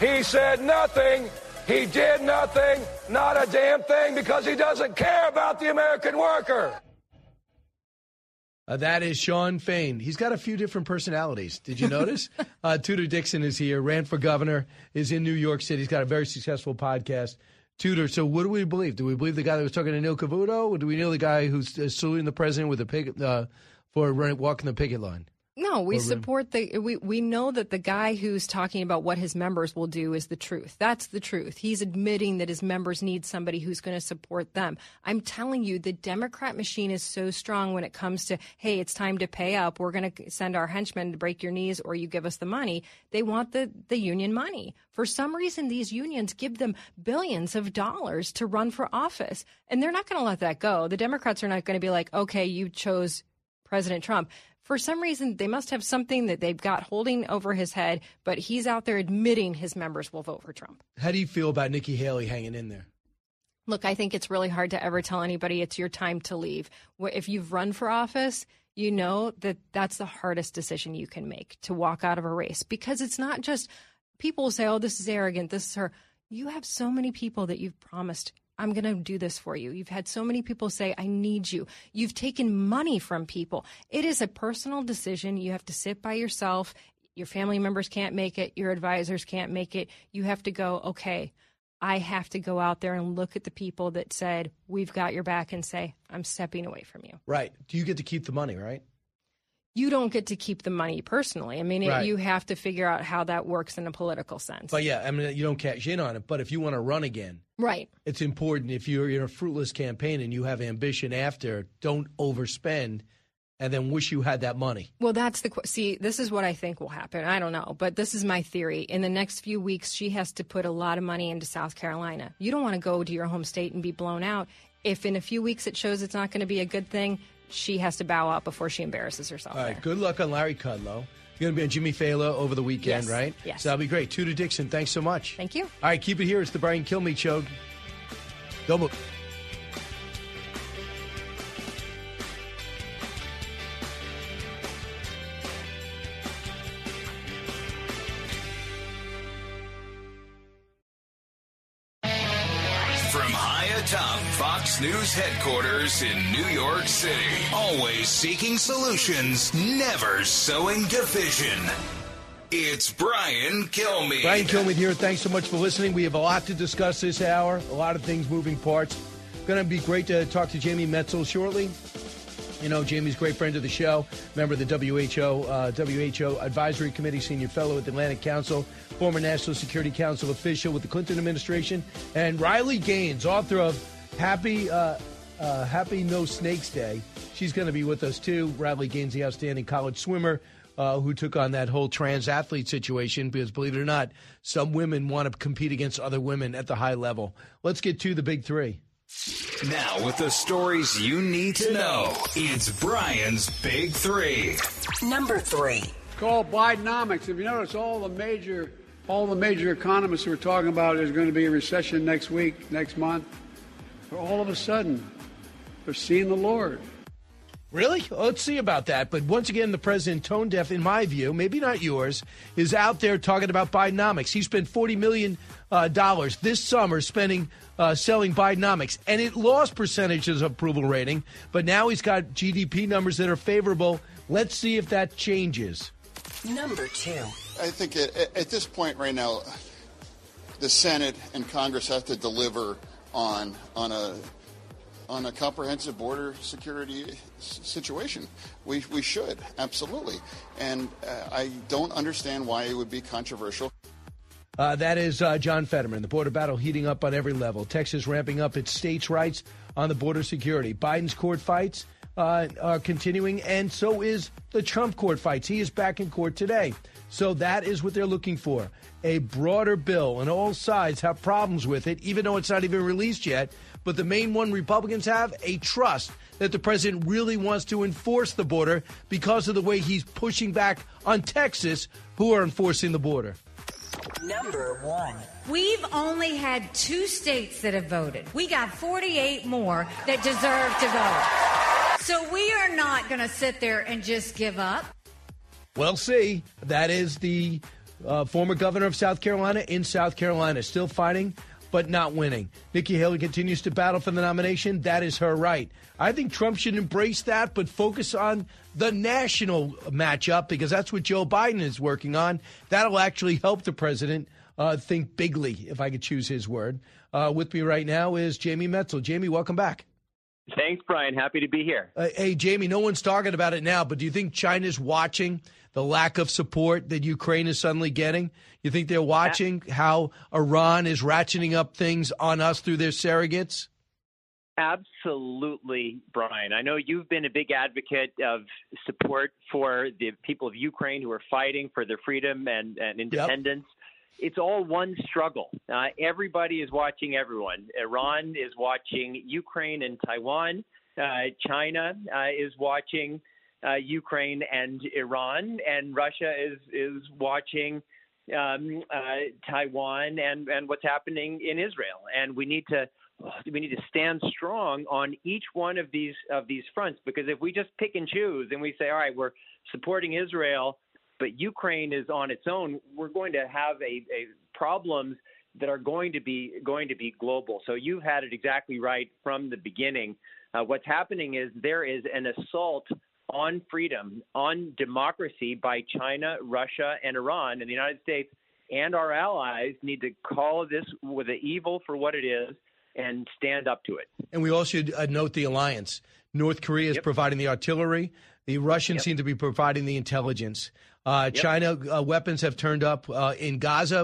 He said nothing. He did nothing. Not a damn thing, because he doesn't care about the American worker. That is Shawn Fain. He's got a few different personalities. Did you notice? Tudor Dixon is here, ran for governor, is in New York City. He's got a very successful podcast. Tudor, so what do we believe? Do we believe the guy that was talking to Neil Cavuto, or do we know the guy who's saluting the president with a pig for walking the picket line? No, we support the we know that the guy who's talking about what his members will do is the truth. That's the truth. He's admitting that his members need somebody who's going to support them. I'm telling you, the Democrat machine is so strong when it comes to, hey, it's time to pay up. We're going to send our henchmen to break your knees or you give us the money. They want the union money. For some reason, these unions give them billions of dollars to run for office, and they're not going to let that go. The Democrats are not going to be like, OK, you chose President Trump. For some reason, they must have something that they've got holding over his head, but he's out there admitting his members will vote for Trump. How do you feel about Nikki Haley hanging in there? Look, I think it's really hard to ever tell anybody it's your time to leave. If you've run for office, you know that that's the hardest decision you can make, to walk out of a race, because it's not just people say, oh, this is arrogant, this is her. You have so many people that you've promised, I'm going to do this for you. You've had so many people say, I need you. You've taken money from people. It is a personal decision. You have to sit by yourself. Your family members can't make it. Your advisors can't make it. You have to go, okay, I have to go out there and look at the people that said, we've got your back, and say, I'm stepping away from you. Right. Do you get to keep the money, right? You don't get to keep the money personally. I mean, right. You have to figure out how that works in a political sense. But yeah, I mean, you don't cash in on it. But if you want to run again, right, it's important. If you're in a fruitless campaign and you have ambition after, don't overspend and then wish you had that money. Well, that's the see, this is what I think will happen. I don't know, but this is my theory. In the next few weeks, she has to put a lot of money into South Carolina. You don't want to go to your home state and be blown out. If in a few weeks it shows it's not going to be a good thing, she has to bow out before she embarrasses herself. All right, good luck on Larry Kudlow. You're going to be on Jimmy Fallon over the weekend, yes, right? Yes. So that'll be great. Tudor Dixon, thanks so much. Thank you. All right, keep it here. It's the Brian Kilmeade Show. Don't move. From high atop Fox News headquarters in New York City. Always seeking solutions, never sowing division. It's Brian Kilmeade. Brian Kilmeade here. Thanks so much for listening. We have a lot to discuss this hour, a lot of things, moving parts. Going to be great to talk to Jamie Metzel shortly. You know, Jamie's a great friend of the show, member of the WHO Advisory Committee, Senior Fellow at the Atlantic Council, former National Security Council official with the Clinton administration, and Riley Gaines, author of Happy No Snakes Day. She's going to be with us, too. Riley Gaines, the outstanding college swimmer who took on that whole trans athlete situation because, believe it or not, some women want to compete against other women at the high level. Let's get to the big three. Now, with the stories you need to know, it's Brian's Big Three. Number three. It's called Bidenomics. If you notice, all the major economists who are talking about there's going to be a recession next week, next month, but all of a sudden, they're seeing the Lord. Really? Let's see about that. But once again, the president, tone deaf, in my view, maybe not yours, is out there talking about Bidenomics. He spent $40 million this summer selling Bidenomics, and it lost percentages of approval rating. But now he's got GDP numbers that are favorable. Let's see if that changes. Number two. I think at this point right now, the Senate and Congress have to deliver on a comprehensive border security situation. We should, absolutely. And I don't understand why it would be controversial. That is John Fetterman. The border battle heating up on every level. Texas ramping up its states' rights on the border security. Biden's court fights are continuing, and so is the Trump court fights. He is back in court today. So that is what they're looking for, a broader bill, and all sides have problems with it, even though it's not even released yet. But the main one Republicans have, a trust that the president really wants to enforce the border because of the way he's pushing back on Texas, who are enforcing the border. Number one. We've only had 2 states that have voted. We got 48 more that deserve to vote. So we are not going to sit there and just give up. We'll see. That is the former governor of South Carolina in South Carolina, still fighting but not winning. Nikki Haley continues to battle for the nomination. That is her right. I think Trump should embrace that, but focus on the national matchup because that's what Joe Biden is working on. That'll actually help the president think bigly, if I could choose his word. With me right now is Jamie Metzel. Jamie, welcome back. Thanks, Brian. Happy to be here. Hey, Jamie, no one's talking about it now, but do you think China's watching the lack of support that Ukraine is suddenly getting? You think they're watching how Iran is ratcheting up things on us through their surrogates? Absolutely, Brian. I know you've been a big advocate of support for the people of Ukraine who are fighting for their freedom and independence. Yep. It's all one struggle. Everybody is watching everyone. Iran is watching Ukraine and Taiwan. China is watching Ukraine and Iran, and Russia is watching Taiwan and what's happening in Israel. And we need to stand strong on each one of these fronts, because if we just pick and choose and we say, all right, we're supporting Israel, but Ukraine is on its own, we're going to have a problems that are going to be global. So you've had it exactly right from the beginning. What's happening is there is an assault on freedom, on democracy by China, Russia, and Iran, and the United States and our allies need to call this with the evil for what it is and stand up to it. And we all should note the alliance. North Korea is providing the artillery. The Russians seem to be providing the intelligence. China weapons have turned up in Gaza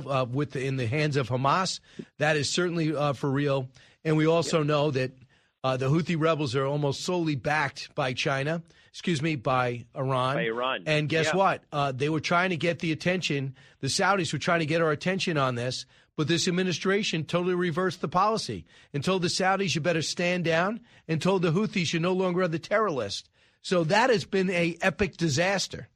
in the hands of Hamas. That is certainly for real. And we also know that the Houthi rebels are almost solely backed by China. Excuse me, by Iran. By Iran. And guess what? They were trying to get the attention. The Saudis were trying to get our attention on this, but this administration totally reversed the policy and told the Saudis you better stand down and told the Houthis you're no longer on the terror list. So that has been an epic disaster.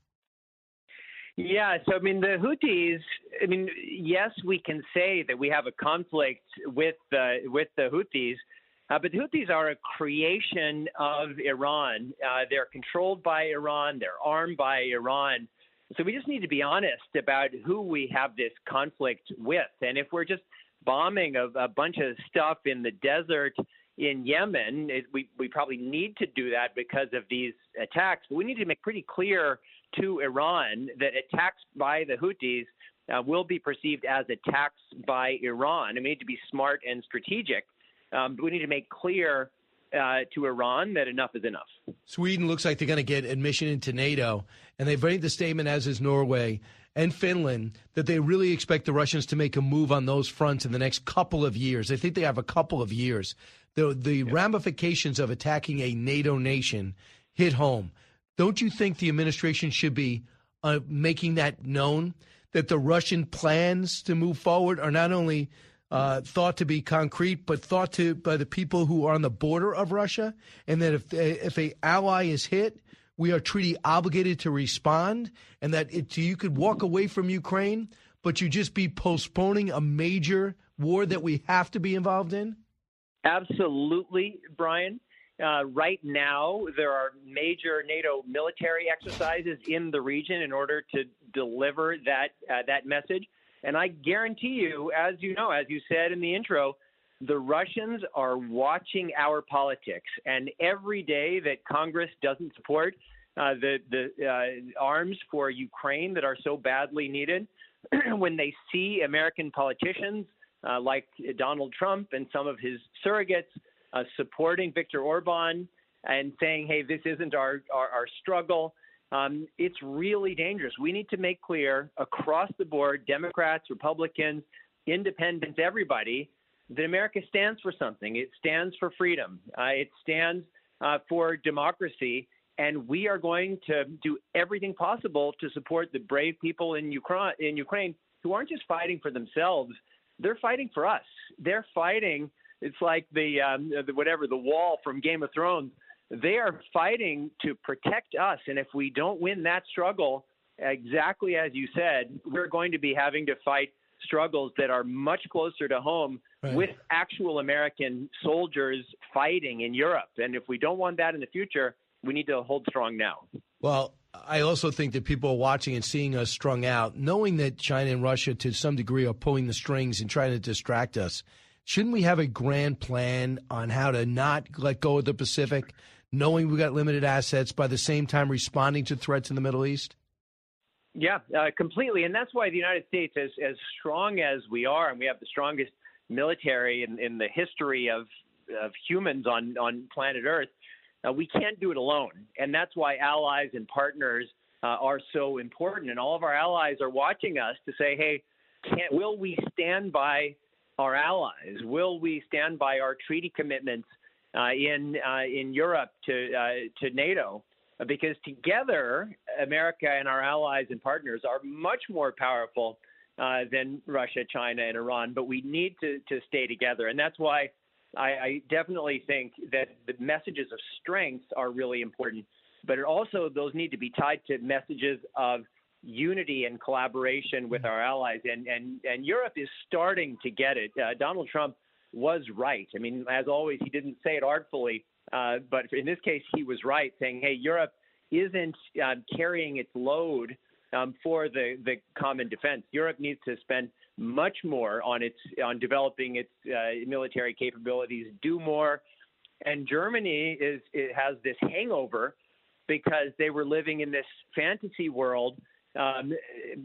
Yeah. So, I mean, the Houthis, I mean, yes, we can say that we have a conflict with the Houthis. But the Houthis are a creation of Iran. They're controlled by Iran. They're armed by Iran. So we just need to be honest about who we have this conflict with. And if we're just bombing of a bunch of stuff in the desert in Yemen. We probably need to do that because of these attacks. But we need to make pretty clear to Iran that attacks by the Houthis will be perceived as attacks by Iran. And we need to be smart and strategic. But we need to make clear to Iran that enough is enough. Sweden looks like they're going to get admission into NATO, and they've made the statement, as is Norway and Finland, that they really expect the Russians to make a move on those fronts in the next couple of years. They think they have a couple of years. The ramifications of attacking a NATO nation hit home. Don't you think the administration should be making that known, that the Russian plans to move forward are not only thought to be concrete, but thought to by the people who are on the border of Russia, and that if a ally is hit, we are treaty obligated to respond, and that you could walk away from Ukraine, but you just be postponing a major war that we have to be involved in? Absolutely, Brian. Right now, there are major NATO military exercises in the region in order to deliver that message. And I guarantee you, as you said in the intro, the Russians are watching our politics. And every day that Congress doesn't support the arms for Ukraine that are so badly needed, when they see American politicians like Donald Trump and some of his surrogates supporting Viktor Orban and saying, hey, this isn't our struggle, it's really dangerous. We need to make clear across the board, Democrats, Republicans, independents, everybody, that America stands for something. It stands for freedom. It stands for democracy. And we are going to do everything possible to support the brave people in Ukraine who aren't just fighting for themselves. They're fighting for us. They're fighting. It's like the wall from Game of Thrones. They are fighting to protect us, and if we don't win that struggle, exactly as you said, we're going to be having to fight struggles that are much closer to home with actual American soldiers fighting in Europe. And if we don't want that in the future, we need to hold strong now. Well, I also think that people are watching and seeing us strung out, knowing that China and Russia to some degree are pulling the strings and trying to distract us. Shouldn't we have a grand plan on how to not let go of the Pacific, knowing we got limited assets, by the same time responding to threats in the Middle East? Yeah, completely. And that's why the United States, as strong as we are, and we have the strongest military in the history of humans on planet Earth, we can't do it alone. And that's why allies and partners are so important. And all of our allies are watching us to say, hey, will we stand by our allies? Will we stand by our treaty commitments in Europe to NATO? Because together, America and our allies and partners are much more powerful than Russia, China, and Iran. But we need to stay together. And that's why I definitely think that the messages of strength are really important. But also, those need to be tied to messages of unity and collaboration with our allies. And Europe is starting to get it. Donald Trump was right. I mean, as always, he didn't say it artfully. But in this case, he was right, saying, hey, Europe isn't carrying its load for the common defense. Europe needs to spend much more on developing its military capabilities, do more. And Germany has this hangover because they were living in this fantasy world,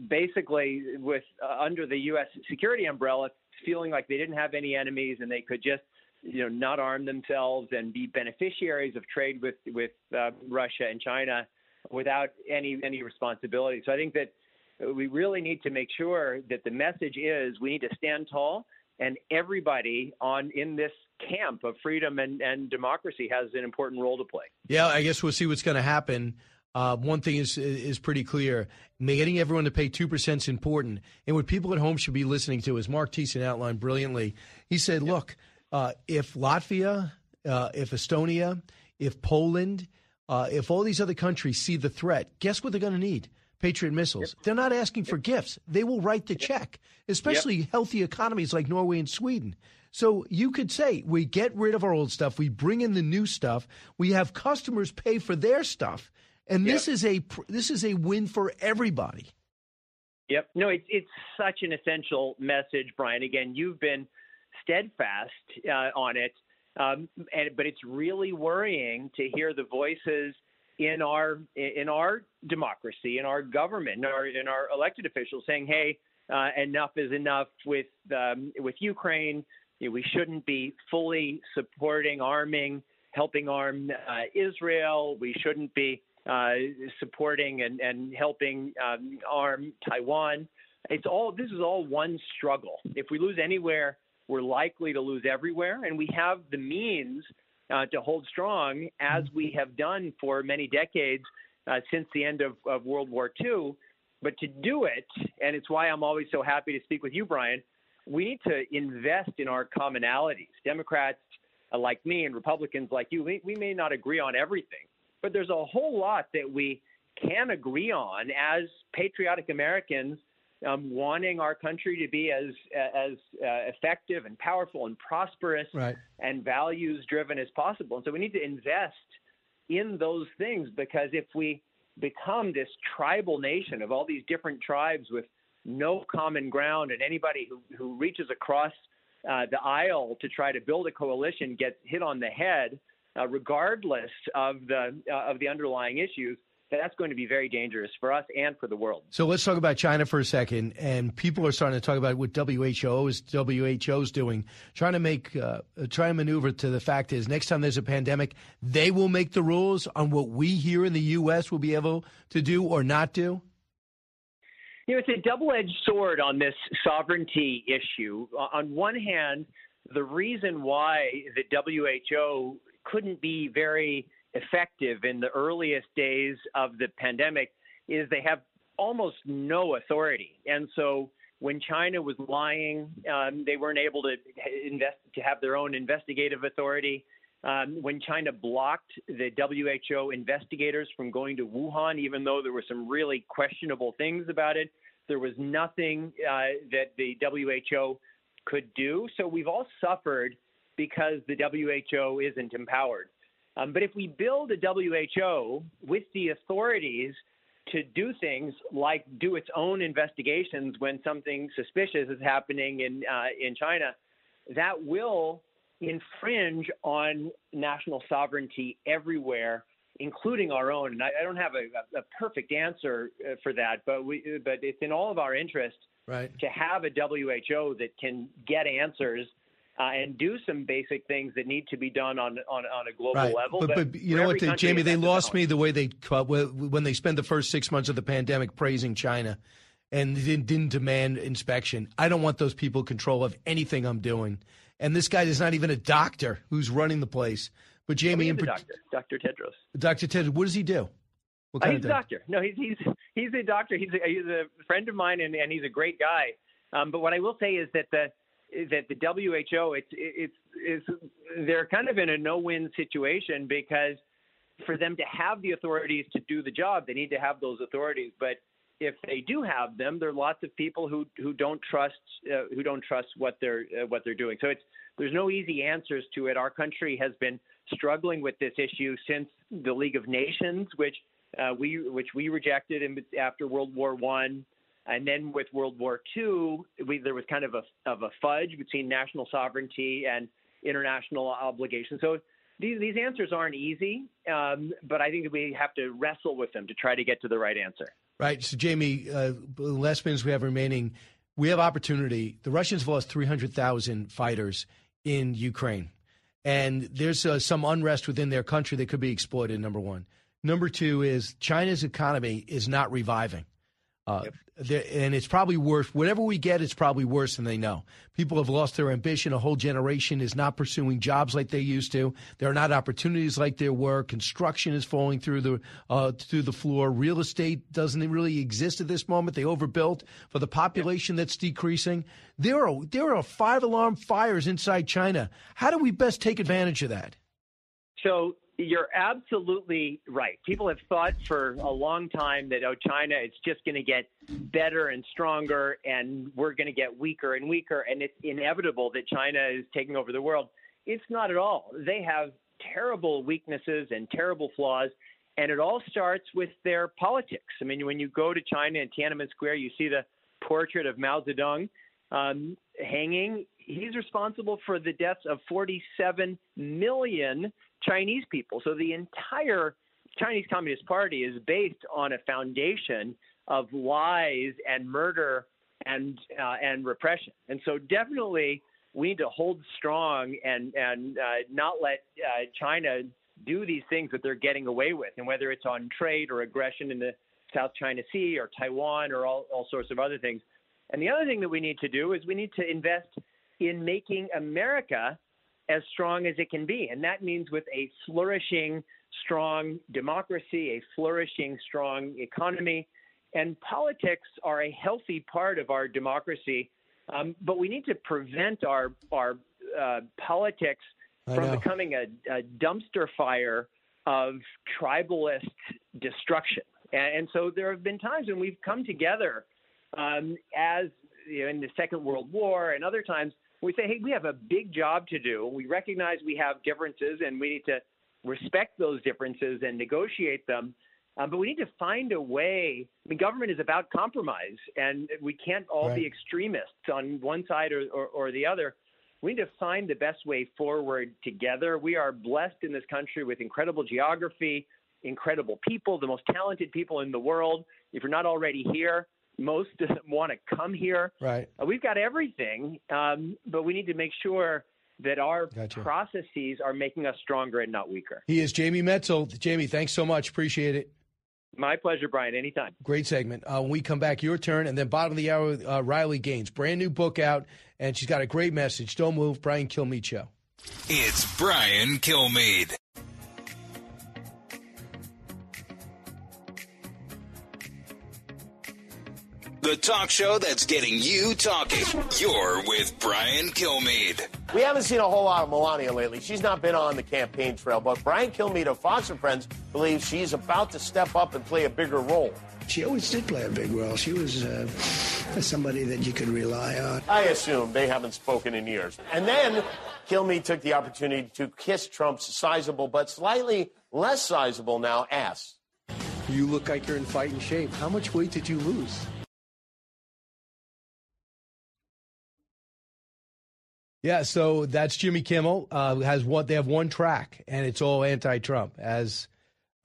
basically with under the U.S. security umbrella, feeling like they didn't have any enemies and they could just not arm themselves and be beneficiaries of trade with Russia and China without any responsibility. So I think that we really need to make sure that the message is we need to stand tall, and everybody in this camp of freedom and democracy has an important role to play. Yeah, I guess we'll see what's going to happen. One thing is pretty clear. Getting everyone to pay 2% is important. And what people at home should be listening to is Mark Thiessen outlined brilliantly. He said, look, if Latvia, if Estonia, if Poland, if all these other countries see the threat, guess what they're going to need? Patriot missiles. Yep. They're not asking for gifts. They will write the check, especially healthy economies like Norway and Sweden. So you could say we get rid of our old stuff. We bring in the new stuff. We have customers pay for their stuff. And this is a win for everybody. Yep. No, it's such an essential message, Brian. Again, you've been steadfast on it, but it's really worrying to hear the voices in our democracy, in our government, in our elected officials saying, "Hey, enough is enough with Ukraine. We shouldn't be fully supporting, arming, helping arm Israel. We shouldn't be supporting and helping arm Taiwan." This is all one struggle. If we lose anywhere, we're likely to lose everywhere, and we have the means to hold strong, as we have done for many decades since the end of World War II. But to do it, and it's why I'm always so happy to speak with you, Brian, we need to invest in our commonalities. Democrats like me and Republicans like you, we may not agree on everything, but there's a whole lot that we can agree on as patriotic Americans, wanting our country to be as effective and powerful and prosperous and values-driven as possible. And so we need to invest in those things, because if we become this tribal nation of all these different tribes with no common ground, and anybody who reaches across the aisle to try to build a coalition gets hit on the head, regardless of the underlying issues, that's going to be very dangerous for us and for the world. So let's talk about China for a second. And people are starting to talk about what WHO's doing, trying to make, trying to maneuver to the fact is next time there's a pandemic, they will make the rules on what we here in the U.S. will be able to do or not do. You know, it's a double-edged sword on this sovereignty issue. On one hand, the reason why the WHO couldn't be very effective in the earliest days of the pandemic is they have almost no authority. And so when China was lying, they weren't able to have their own investigative authority. When China blocked the WHO investigators from going to Wuhan, even though there were some really questionable things about it, there was nothing that the WHO could do. So we've all suffered because the WHO isn't empowered. But if we build a WHO with the authorities to do things like do its own investigations when something suspicious is happening in China, that will infringe on national sovereignty everywhere, including our own. And I don't have a perfect answer for that, but it's in all of our interest to have a WHO that can get answers and do some basic things that need to be done on a global level. But you know what, Jamie, they lost me the way they when they spent the first 6 months of the pandemic praising China and didn't demand inspection. I don't want those people control of anything I'm doing. And this guy is not even a doctor who's running the place. But Jamie, Dr. Tedros. Dr. Tedros, what does he do? He's a doctor. No, he's a doctor. He's a friend of mine, and he's a great guy. But what I will say is that the WHO, they're kind of in a no-win situation, because for them to have the authorities to do the job, they need to have those authorities. But if they do have them, there are lots of people who don't trust what they're doing. So there's no easy answers to it. Our country has been struggling with this issue since the League of Nations, which we rejected after World War I. And then with World War II, there was kind of a fudge between national sovereignty and international obligation. So these answers aren't easy, but I think that we have to wrestle with them to try to get to the right answer. Right. So, Jamie, last minutes we have remaining, we have opportunity. The Russians lost 300,000 fighters in Ukraine, and there's some unrest within their country that could be exploited, number one. Number two is China's economy is not reviving. And it's probably worse. Whatever we get, it's probably worse than they know. People have lost their ambition. A whole generation is not pursuing jobs like they used to. There are not opportunities like there were. Construction is falling through the floor. Real estate doesn't really exist at this moment. They overbuilt for the population that's decreasing. There are five-alarm fires inside China. How do we best take advantage of that? So you're absolutely right. People have thought for a long time that, China, it's just going to get better and stronger, and we're going to get weaker and weaker, and it's inevitable that China is taking over the world. It's not at all. They have terrible weaknesses and terrible flaws, and it all starts with their politics. I mean, when you go to China and Tiananmen Square, you see the portrait of Mao Zedong hanging, he's responsible for the deaths of 47 million Chinese people. So the entire Chinese Communist Party is based on a foundation of lies and murder and repression. And so definitely we need to hold strong and not let China do these things that they're getting away with. And whether it's on trade or aggression in the South China Sea or Taiwan or all sorts of other things. And the other thing that we need to do is we need to invest in making America as strong as it can be. And that means with a flourishing, strong democracy, a flourishing, strong economy. And politics are a healthy part of our democracy. But we need to prevent our politics from becoming a dumpster fire of tribalist destruction. And so there have been times when we've come together as you know, in the Second World War and other times we say, hey, we have a big job to do. We recognize we have differences and we need to respect those differences and negotiate them. But we need to find a way. I mean, government is about compromise, and we can't all be extremists on one side or the other. We need to find the best way forward together. We are blessed in this country with incredible geography, incredible people, the most talented people in the world. If you're not already here, most want to come here. Right. We've got everything, but we need to make sure that our processes are making us stronger and not weaker. He is Jamie Metzel. Jamie, thanks so much. Appreciate it. My pleasure, Brian. Anytime. Great segment. When we come back, your turn. And then bottom of the hour, Riley Gaines. Brand new book out, and she's got a great message. Don't move. Brian Kilmeade Show. It's Brian Kilmeade. The talk show that's getting you talking. You're with Brian Kilmeade. We haven't seen a whole lot of Melania lately. She's not been on the campaign trail, but Brian Kilmeade of Fox and Friends believes she's about to step up and play a bigger role. She always did play a big role. She was somebody that you could rely on. I assume they haven't spoken in years. And then Kilmeade took the opportunity to kiss Trump's sizable but slightly less sizable now ass. You look like you're in fighting shape. How much weight did you lose? Yeah, so that's Jimmy Kimmel. They have one track, and it's all anti-Trump. I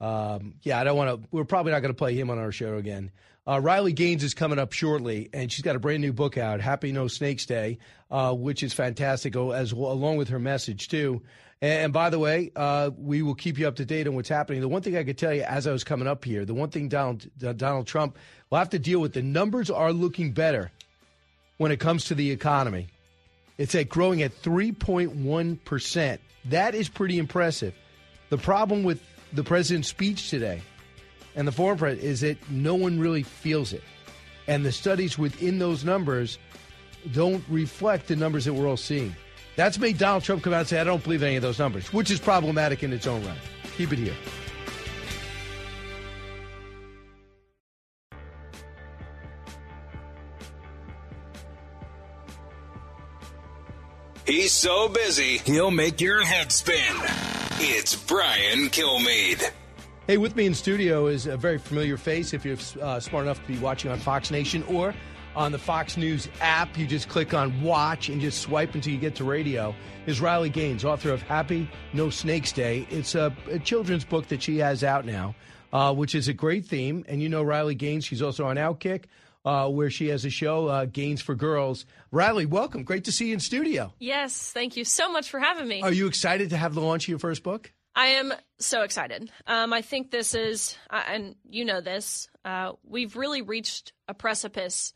don't want to. We're probably not going to play him on our show again. Riley Gaines is coming up shortly, and she's got a brand new book out, "Happy No Snakes Day," which is fantastic, as well, along with her message too. And by the way, we will keep you up to date on what's happening. The one thing I could tell you as I was coming up here, the one thing Donald Trump will have to deal with: the numbers are looking better when it comes to the economy. It's growing at 3.1%. That is pretty impressive. The problem with the president's speech today and the foreign president is that no one really feels it. And the studies within those numbers don't reflect the numbers that we're all seeing. That's made Donald Trump come out and say, I don't believe any of those numbers, which is problematic in its own right. Keep it here. He's so busy, he'll make your head spin. It's Brian Kilmeade. Hey, with me in studio is a very familiar face. If you're smart enough to be watching on Fox Nation or on the Fox News app, you just click on Watch and just swipe until you get to radio, is Riley Gaines, author of Happy No Snakes Day. It's a children's book that she has out now, which is a great theme. And you know Riley Gaines. She's also on Outkick, where she has a show, Gaines for Girls. Riley, welcome. Great to see you in studio. Yes, thank you so much for having me. Are you excited to have the launch of your first book? I am so excited. I think this is, and you know this, we've really reached a precipice.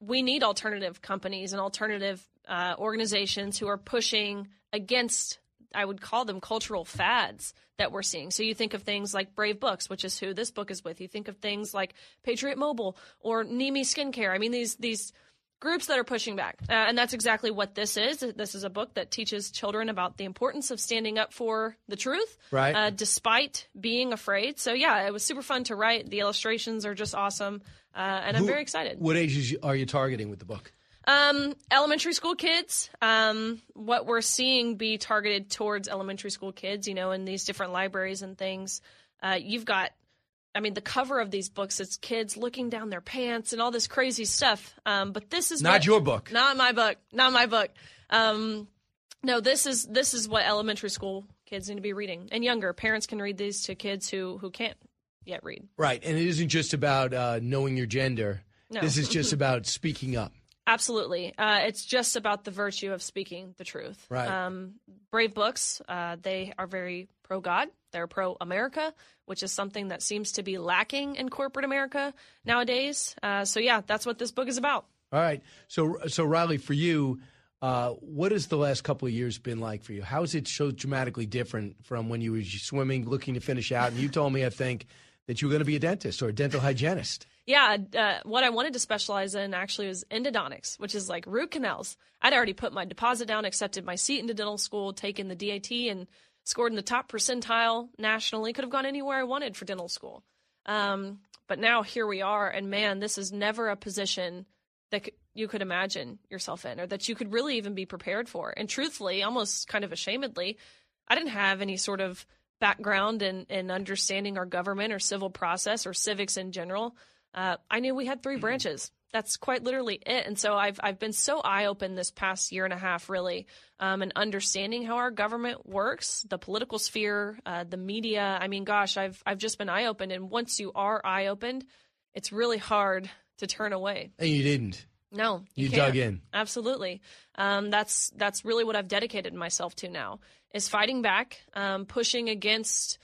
We need alternative companies and alternative organizations who are pushing against, I would call them, cultural fads that we're seeing. So you think of things like Brave Books, which is who this book is with. You think of things like Patriot Mobile or NeMe Skincare. I mean, these groups that are pushing back. And that's exactly what this is. This is a book that teaches children about the importance of standing up for the truth, despite being afraid. So, yeah, it was super fun to write. The illustrations are just awesome. And I'm very excited. What ages are you targeting with the book? Elementary school kids, what we're seeing be targeted towards elementary school kids, you know, in these different libraries and things, you've got I mean, the cover of these books, it's kids looking down their pants and all this crazy stuff. But this is not your book. Not my book. Not my book. No, this is what elementary school kids need to be reading, and younger. Parents can read these to kids who can't yet read. Right. And it isn't just about knowing your gender. No. This is just about speaking up. Absolutely. It's just about the virtue of speaking the truth. Right. Brave books, they are very pro-God. They're pro-America, which is something that seems to be lacking in corporate America nowadays. So, yeah, that's what this book is about. All right. So Riley, for you, what has the last couple of years been like for you? How is it so dramatically different from when you were swimming, looking to finish out? And you told me, I think, that you were going to be a dentist or a dental hygienist. Yeah, what I wanted to specialize in actually was endodontics, which is like root canals. I'd already put my deposit down, accepted my seat into dental school, taken the DAT, and scored in the top percentile nationally. Could have gone anywhere I wanted for dental school. But now here we are, and man, this is never a position that you could imagine yourself in or that you could really even be prepared for. And truthfully, almost kind of ashamedly, I didn't have any sort of background in understanding our government or civil process or civics in general. I knew we had three branches. That's quite literally it. And so I've been so eye-open this past year and a half, really, and understanding how our government works, the political sphere, the media. I mean, gosh, I've just been eye-opened. And once you are eye-opened, it's really hard to turn away. And you didn't. No, you can't. Dug in. Absolutely. That's really what I've dedicated myself to now is fighting back, pushing against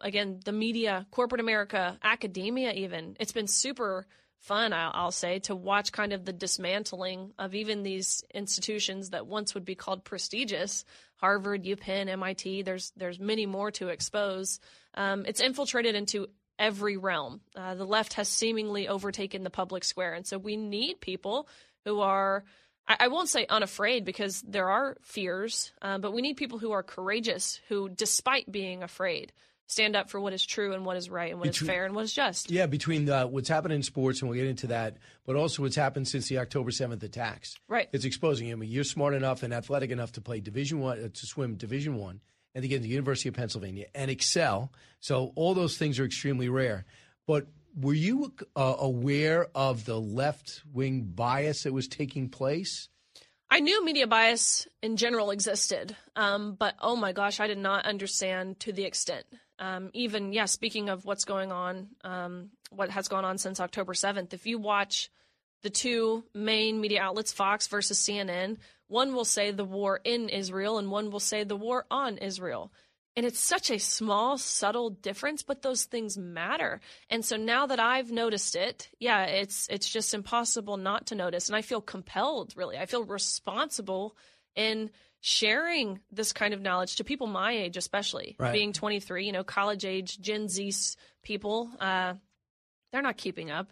again, the media, corporate America, academia even. It's been super fun, I'll say, to watch kind of the dismantling of even these institutions that once would be called prestigious, Harvard, UPenn, MIT. There's many more to expose. It's infiltrated into every realm. The left has seemingly overtaken the public square. And so we need people who are, I won't say unafraid because there are fears, but we need people who are courageous, who, despite being afraid, stand up for what is true and what is right and what is fair and what is just. Yeah, between what's happened in sports, and we'll get into that, but also what's happened since the October 7th attacks. Right. It's exposing. I mean, you're smart enough and athletic enough to play Division I, to swim Division I, and to get into the University of Pennsylvania and excel. So all those things are extremely rare. But were you aware of the left-wing bias that was taking place? I knew media bias in general existed, but oh my gosh, I did not understand to the extent. Speaking of what's going on, what has gone on since October 7th, if you watch the two main media outlets, Fox versus CNN, one will say the war in Israel and one will say the war on Israel. And it's such a small, subtle difference, but those things matter. And so now that I've noticed it, yeah, it's just impossible not to notice. And I feel compelled, really. I feel responsible in sharing this kind of knowledge to people my age, especially. Right. Being 23, college age, Gen Z people, they're not keeping up,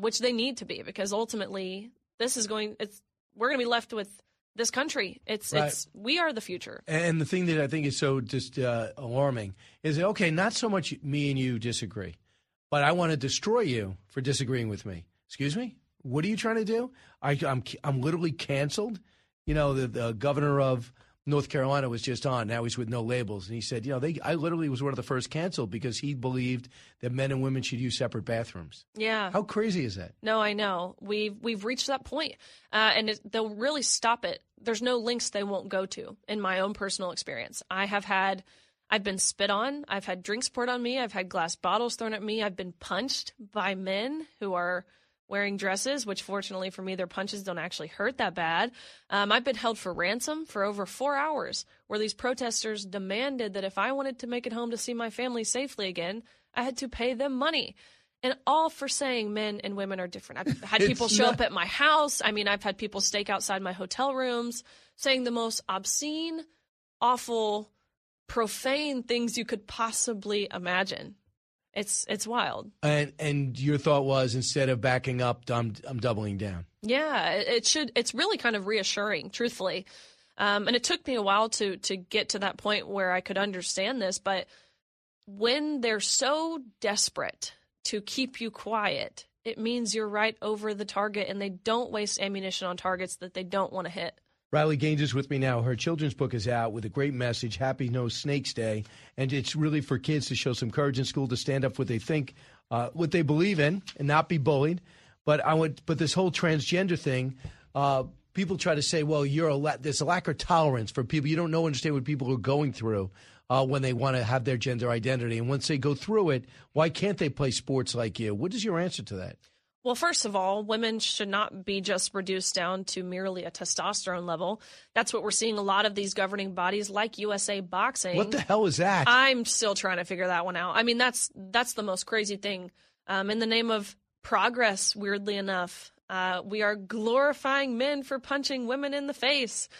which they need to be, because ultimately we're going to be left with this country. We are the future. And the thing that I think is so just alarming is that, okay, not so much me and you disagree, but I want to destroy you for disagreeing with me. Excuse me? What are you trying to do? I'm literally canceled. The governor of North Carolina was just on. Now he's with no labels. And he said, I literally was one of the first canceled because he believed that men and women should use separate bathrooms. Yeah. How crazy is that? No, I know. We've reached that point. And they'll really stop it. There's no links they won't go to in my own personal experience. I've been spit on. I've had drinks poured on me. I've had glass bottles thrown at me. I've been punched by men who are wearing dresses, which fortunately for me, their punches don't actually hurt that bad. I've been held for ransom for over 4 hours, where these protesters demanded that if I wanted to make it home to see my family safely again, I had to pay them money. And all for saying men and women are different. I've had people show up at my house. I mean, I've had people stake outside my hotel rooms saying the most obscene, awful, profane things you could possibly imagine. It's wild. And your thought was, instead of backing up, I'm doubling down. Yeah, it's really kind of reassuring, truthfully. And it took me a while to get to that point where I could understand this. But when they're so desperate to keep you quiet, it means you're right over the target, and they don't waste ammunition on targets that they don't want to hit. Riley Gaines is with me now. Her children's book is out with a great message, Happy No Snakes Day. And it's really for kids to show some courage in school, to stand up for what they think, what they believe in, and not be bullied. But this whole transgender thing, people try to say, well, there's a lack of tolerance for people. You don't understand what people are going through when they want to have their gender identity. And once they go through it, why can't they play sports like you? What is your answer to that? Well, first of all, women should not be just reduced down to merely a testosterone level. That's what we're seeing a lot of these governing bodies like USA Boxing. What the hell is that? I'm still trying to figure that one out. I mean, that's the most crazy thing. In the name of progress, weirdly enough, we are glorifying men for punching women in the face,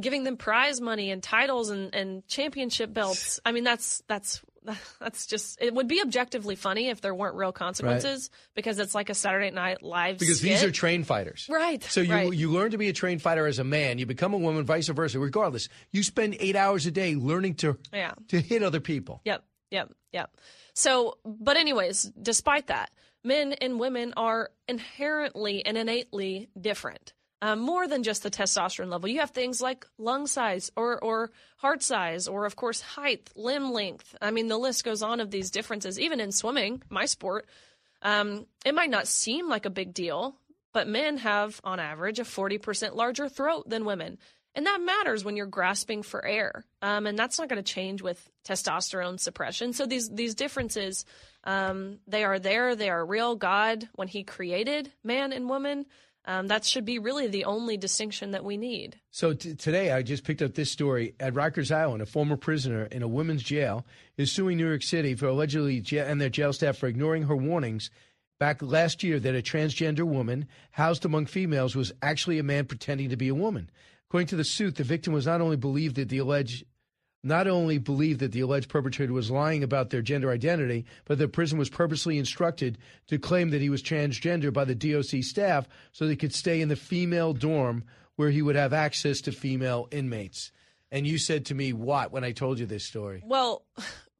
giving them prize money and titles and championship belts. I mean, that's just, it would be objectively funny if there weren't real consequences, right? Because it's like a Saturday Night Live skit. These are trained fighters. Right. So you learn to be a trained fighter as a man. You become a woman, vice versa. Regardless, you spend 8 hours a day learning to hit other people. Yep. So, but anyways, despite that, men and women are inherently and innately different. More than just the testosterone level. You have things like lung size or heart size or, of course, height, limb length. I mean, the list goes on of these differences. Even in swimming, my sport, it might not seem like a big deal, but men have, on average, a 40% larger throat than women. And that matters when you're grasping for air. And that's not going to change with testosterone suppression. So these differences, they are there. They are real. God, when he created man and woman, that should be really the only distinction that we need. So today I just picked up this story. At Rikers Island, a former prisoner in a women's jail is suing New York City for allegedly and their jail staff for ignoring her warnings back last year that a transgender woman housed among females was actually a man pretending to be a woman. According to the suit, the victim was not only believed that the alleged perpetrator was lying about their gender identity, but the prison was purposely instructed to claim that he was transgender by the DOC staff so they could stay in the female dorm where he would have access to female inmates. And you said to me what when I told you this story? Well,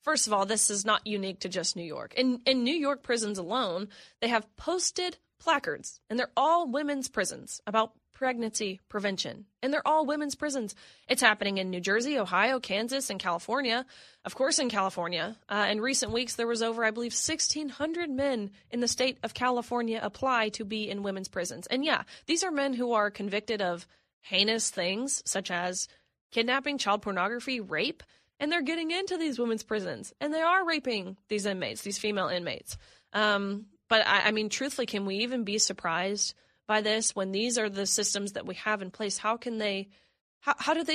first of all, this is not unique to just New York. In New York prisons alone, they have posted placards, and they're all women's prisons, about pregnancy prevention. And they're all women's prisons. It's happening in New Jersey, Ohio, Kansas, and California. Of course, in California. In recent weeks, there was over, I believe, 1,600 men in the state of California apply to be in women's prisons. And yeah, these are men who are convicted of heinous things such as kidnapping, child pornography, rape, and they're getting into these women's prisons. And they are raping these inmates, these female inmates. But I mean, truthfully, can we even be surprised by this, when these are the systems that we have in place? How do they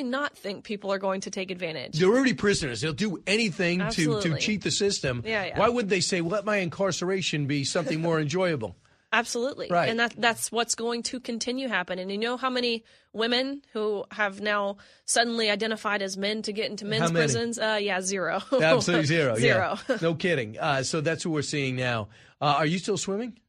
not think people are going to take advantage? They're already prisoners. They'll do anything to cheat the system. Yeah. Why would they say, let my incarceration be something more enjoyable? Absolutely. Right. And that's what's going to continue happening. And you know how many women who have now suddenly identified as men to get into men's prisons? Zero. Absolutely zero. Zero. Yeah. No kidding. So that's what we're seeing now. Are you still swimming?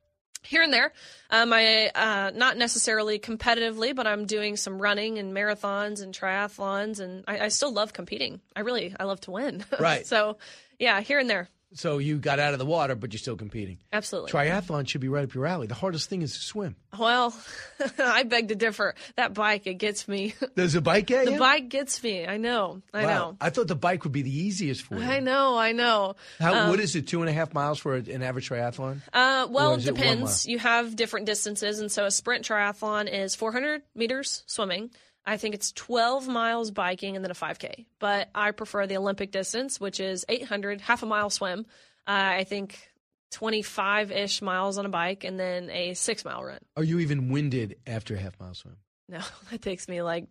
Here and there. I not necessarily competitively, but I'm doing some running and marathons and triathlons, and I still love competing. I love to win. Right. So, yeah, here and there. So you got out of the water, but you're still competing. Absolutely. Triathlon should be right up your alley. The hardest thing is to swim. Well, I beg to differ. That bike, it gets me. Does the bike get you? The bike gets me. I know. I thought the bike would be the easiest for you. I know. How? What is it, 2.5 miles for an average triathlon? Well, it depends. You have different distances, and so a sprint triathlon is 400 meters swimming. I think it's 12 miles biking and then a 5K. But I prefer the Olympic distance, which is 800, half a mile swim. I think 25-ish miles on a bike and then a 6-mile run. Are you even winded after a half-mile swim? No, that takes me like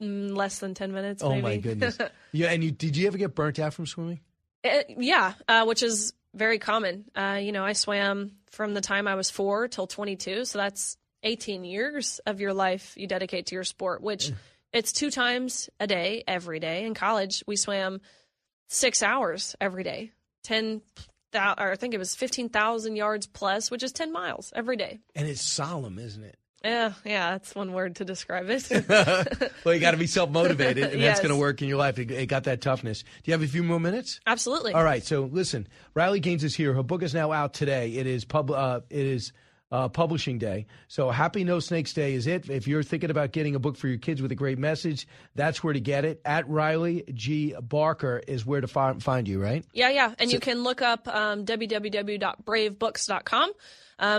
less than 10 minutes, maybe. Oh, my goodness. Yeah, and did you ever get burnt out from swimming? Which is very common. I swam from the time I was 4 till 22, so that's 18 years of your life you dedicate to your sport, which it's 2 times a day, every day. In college, we swam 6 hours every day, 15,000 yards plus, which is 10 miles every day. And it's solemn, isn't it? Yeah, that's one word to describe it. Well, you got to be self-motivated, and yes, that's going to work in your life. It got that toughness. Do you have a few more minutes? Absolutely. All right, so listen, Riley Gaines is here. Her book is now out today. It is Publishing Day. So Happy No Snakes Day is it. If you're thinking about getting a book for your kids with a great message, that's where to get it. At Riley G. Barker is where to find you, right? Yeah. And so, you can look up www.bravebooks.com.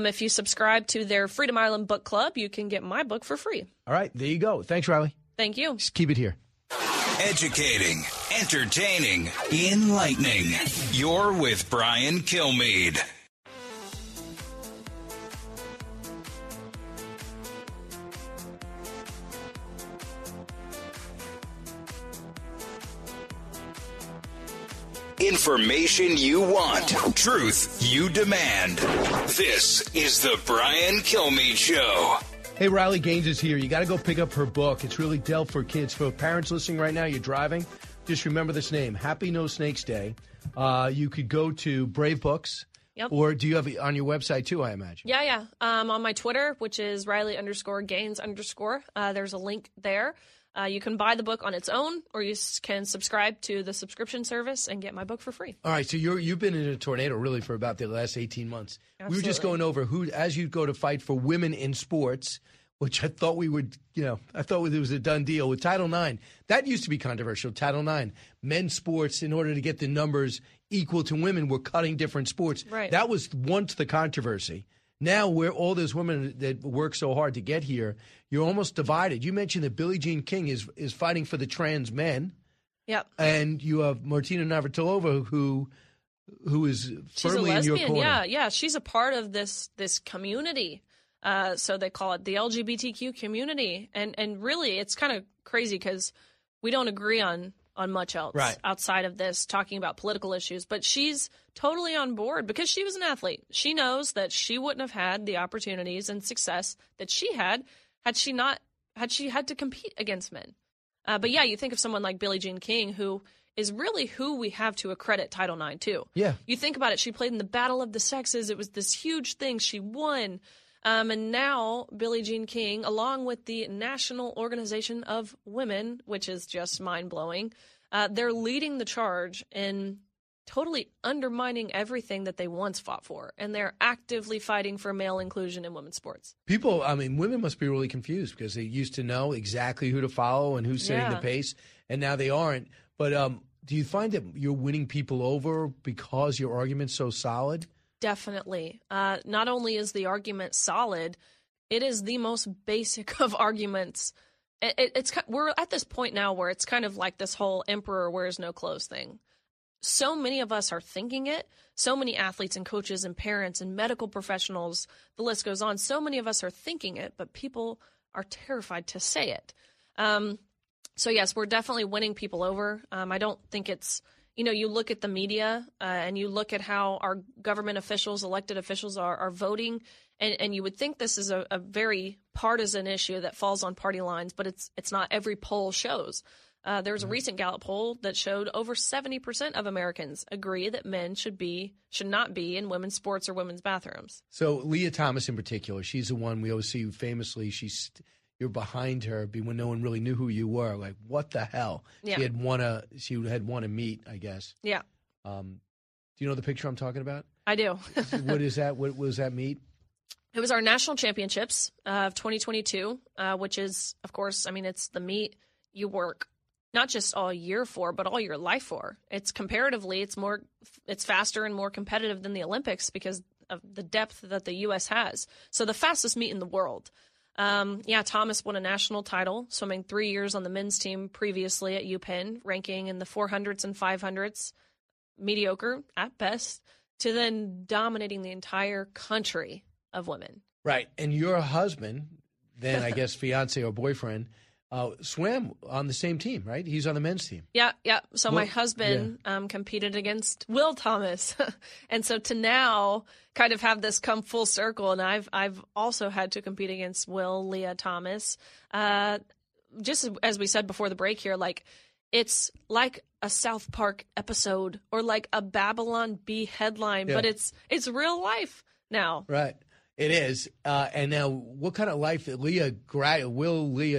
If you subscribe to their Freedom Island Book Club, you can get my book for free. All right. There you go. Thanks, Riley. Thank you. Just keep it here. Educating, entertaining, enlightening. You're with Brian Kilmeade. Information you want, truth you demand. This is the Brian Kilmeade Show. Hey, Riley Gaines is here. You got to go pick up her book. It's really dealt for kids. For parents listening right now, you're driving, just remember this name, Happy No Snakes Day. You could go to Brave Books. Yep. Or do you have it on your website, too, I imagine? Yeah. On my Twitter, which is Riley_Gaines_, there's a link there. You can buy the book on its own, or you can subscribe to the subscription service and get my book for free. All right, so you've been in a tornado really for about the last 18 months. Absolutely. We were just going over who, as you go to fight for women in sports, which I thought we would, I thought it was a done deal with Title IX. That used to be controversial, Title IX. Men's sports, in order to get the numbers equal to women, were cutting different sports. Right. That was once the controversy. Now, where all those women that work so hard to get here, you're almost divided. You mentioned that Billie Jean King is fighting for the trans men. Yep. And you have Martina Navratilova, who is firmly in your corner. Yeah. She's a part of this community. So they call it the LGBTQ community. And really, it's kind of crazy because we don't agree on much else outside of this, talking about political issues. But she's totally on board because she was an athlete. She knows that she wouldn't have had the opportunities and success that she had she had to compete against men. But yeah, you think of someone like Billie Jean King, who is really who we have to accredit Title IX to. Yeah. You think about it. She played in the Battle of the Sexes. It was this huge thing. She won. And now Billie Jean King, along with the National Organization of Women, which is just mind-blowing, they're leading the charge in totally undermining everything that they once fought for. And they're actively fighting for male inclusion in women's sports. People, women must be really confused because they used to know exactly who to follow and who's setting the pace, and now they aren't. But do you find that you're winning people over because your argument's so solid? Definitely. Not only is the argument solid, it is the most basic of arguments. We're at this point now where it's kind of like this whole emperor wears no clothes thing. So many of us are thinking it. So many athletes and coaches and parents and medical professionals, the list goes on. So many of us are thinking it, but people are terrified to say it. So, yes, we're definitely winning people over. I don't think it's... you look at the media and you look at how our government officials, elected officials are voting. And you would think this is a very partisan issue that falls on party lines, but it's not. Every poll shows. There's a recent Gallup poll that showed over 70% of Americans agree that men should not be in women's sports or women's bathrooms. So Leah Thomas in particular, she's the one we always see famously. You're behind her when no one really knew who you were. Like, what the hell? Yeah. She had won a meet, I guess. Yeah. Do you know the picture I'm talking about? I do. What is that? What was that meet? It was our national championships of 2022, which is, of course, it's the meet you work not just all year for, but all your life for. It's comparatively, it's faster and more competitive than the Olympics because of the depth that the U.S. has. So the fastest meet in the world. Thomas won a national title, swimming 3 years on the men's team previously at UPenn, ranking in the 400s and 500s, mediocre at best, to then dominating the entire country of women. Right. And your husband, then I guess fiance or boyfriend, swam on the same team, right? He's on the men's team. Yeah. So my husband competed against Will Thomas. And so to now kind of have this come full circle, and I've also had to compete against Will, Leah Thomas. Just as we said before the break here, it's like a South Park episode or like a Babylon Bee headline, but it's real life now. Right. It is. And now what kind of life that Leah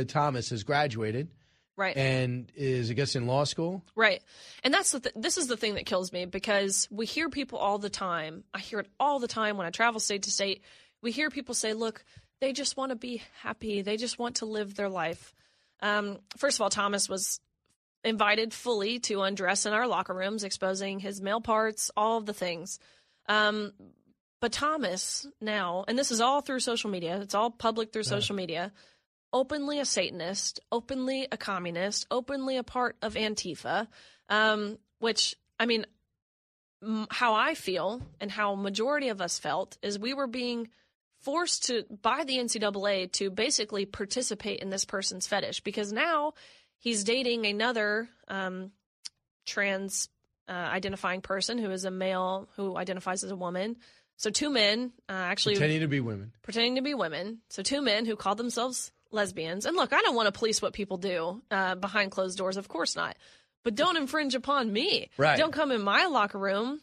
Thomas has graduated. Right. And is, I guess, in law school. Right. And that's this is the thing that kills me because we hear people all the time. I hear it all the time when I travel state to state. we hear people say, look, they just want to be happy. They just want to live their life. First of all, Thomas was invited fully to undress in our locker rooms, exposing his male parts, all of the things. But Thomas now, and this is all through social media, it's all public through social media, openly a Satanist, openly a communist, openly a part of Antifa, which, I mean, how I feel and how majority of us felt is we were being forced to by the NCAA to basically participate in this person's fetish, because now he's dating another trans identifying person who is a male who identifies as a woman. So two men actually pretending to be women. So two men who call themselves lesbians. And look, I don't want to police what people do behind closed doors. Of course not. But don't infringe upon me. Right. Don't come in my locker room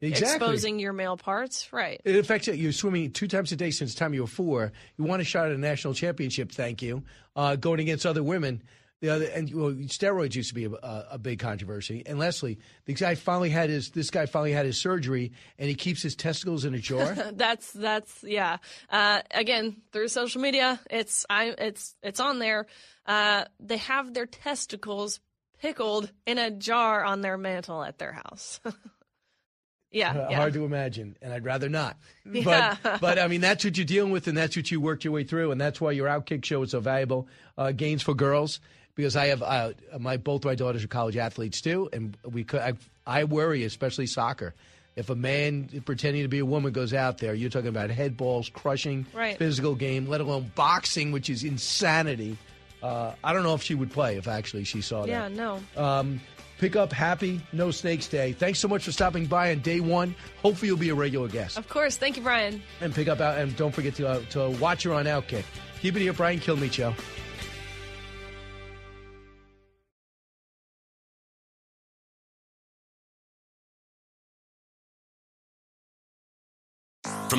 exposing your male parts. Right. It affects you. You're swimming 2 times a day since the time you were 4. You want a shot at a national championship, thank you, going against other women. Steroids used to be a big controversy. And Leslie, this guy finally had his surgery, and he keeps his testicles in a jar. That's again, through social media, it's on there. They have their testicles pickled in a jar on their mantle at their house. Yeah. Hard to imagine, and I'd rather not. Yeah. But I mean, that's what you're dealing with, and that's what you worked your way through, and that's why your Outkick show is so valuable. Gains for girls, because I have both my daughters are college athletes too, and I worry, especially soccer. If a man pretending to be a woman goes out there, you're talking about head balls, crushing, physical game, let alone boxing, which is insanity. I don't know if she would play if actually she saw that. Yeah, no. Pick up Happy No Snakes Day. Thanks so much for stopping by on day one. Hopefully you'll be a regular guest. Of course. Thank you, Brian. And pick up out, and don't forget to watch her on Outkick. Keep it here, Brian Kilmeade Show. From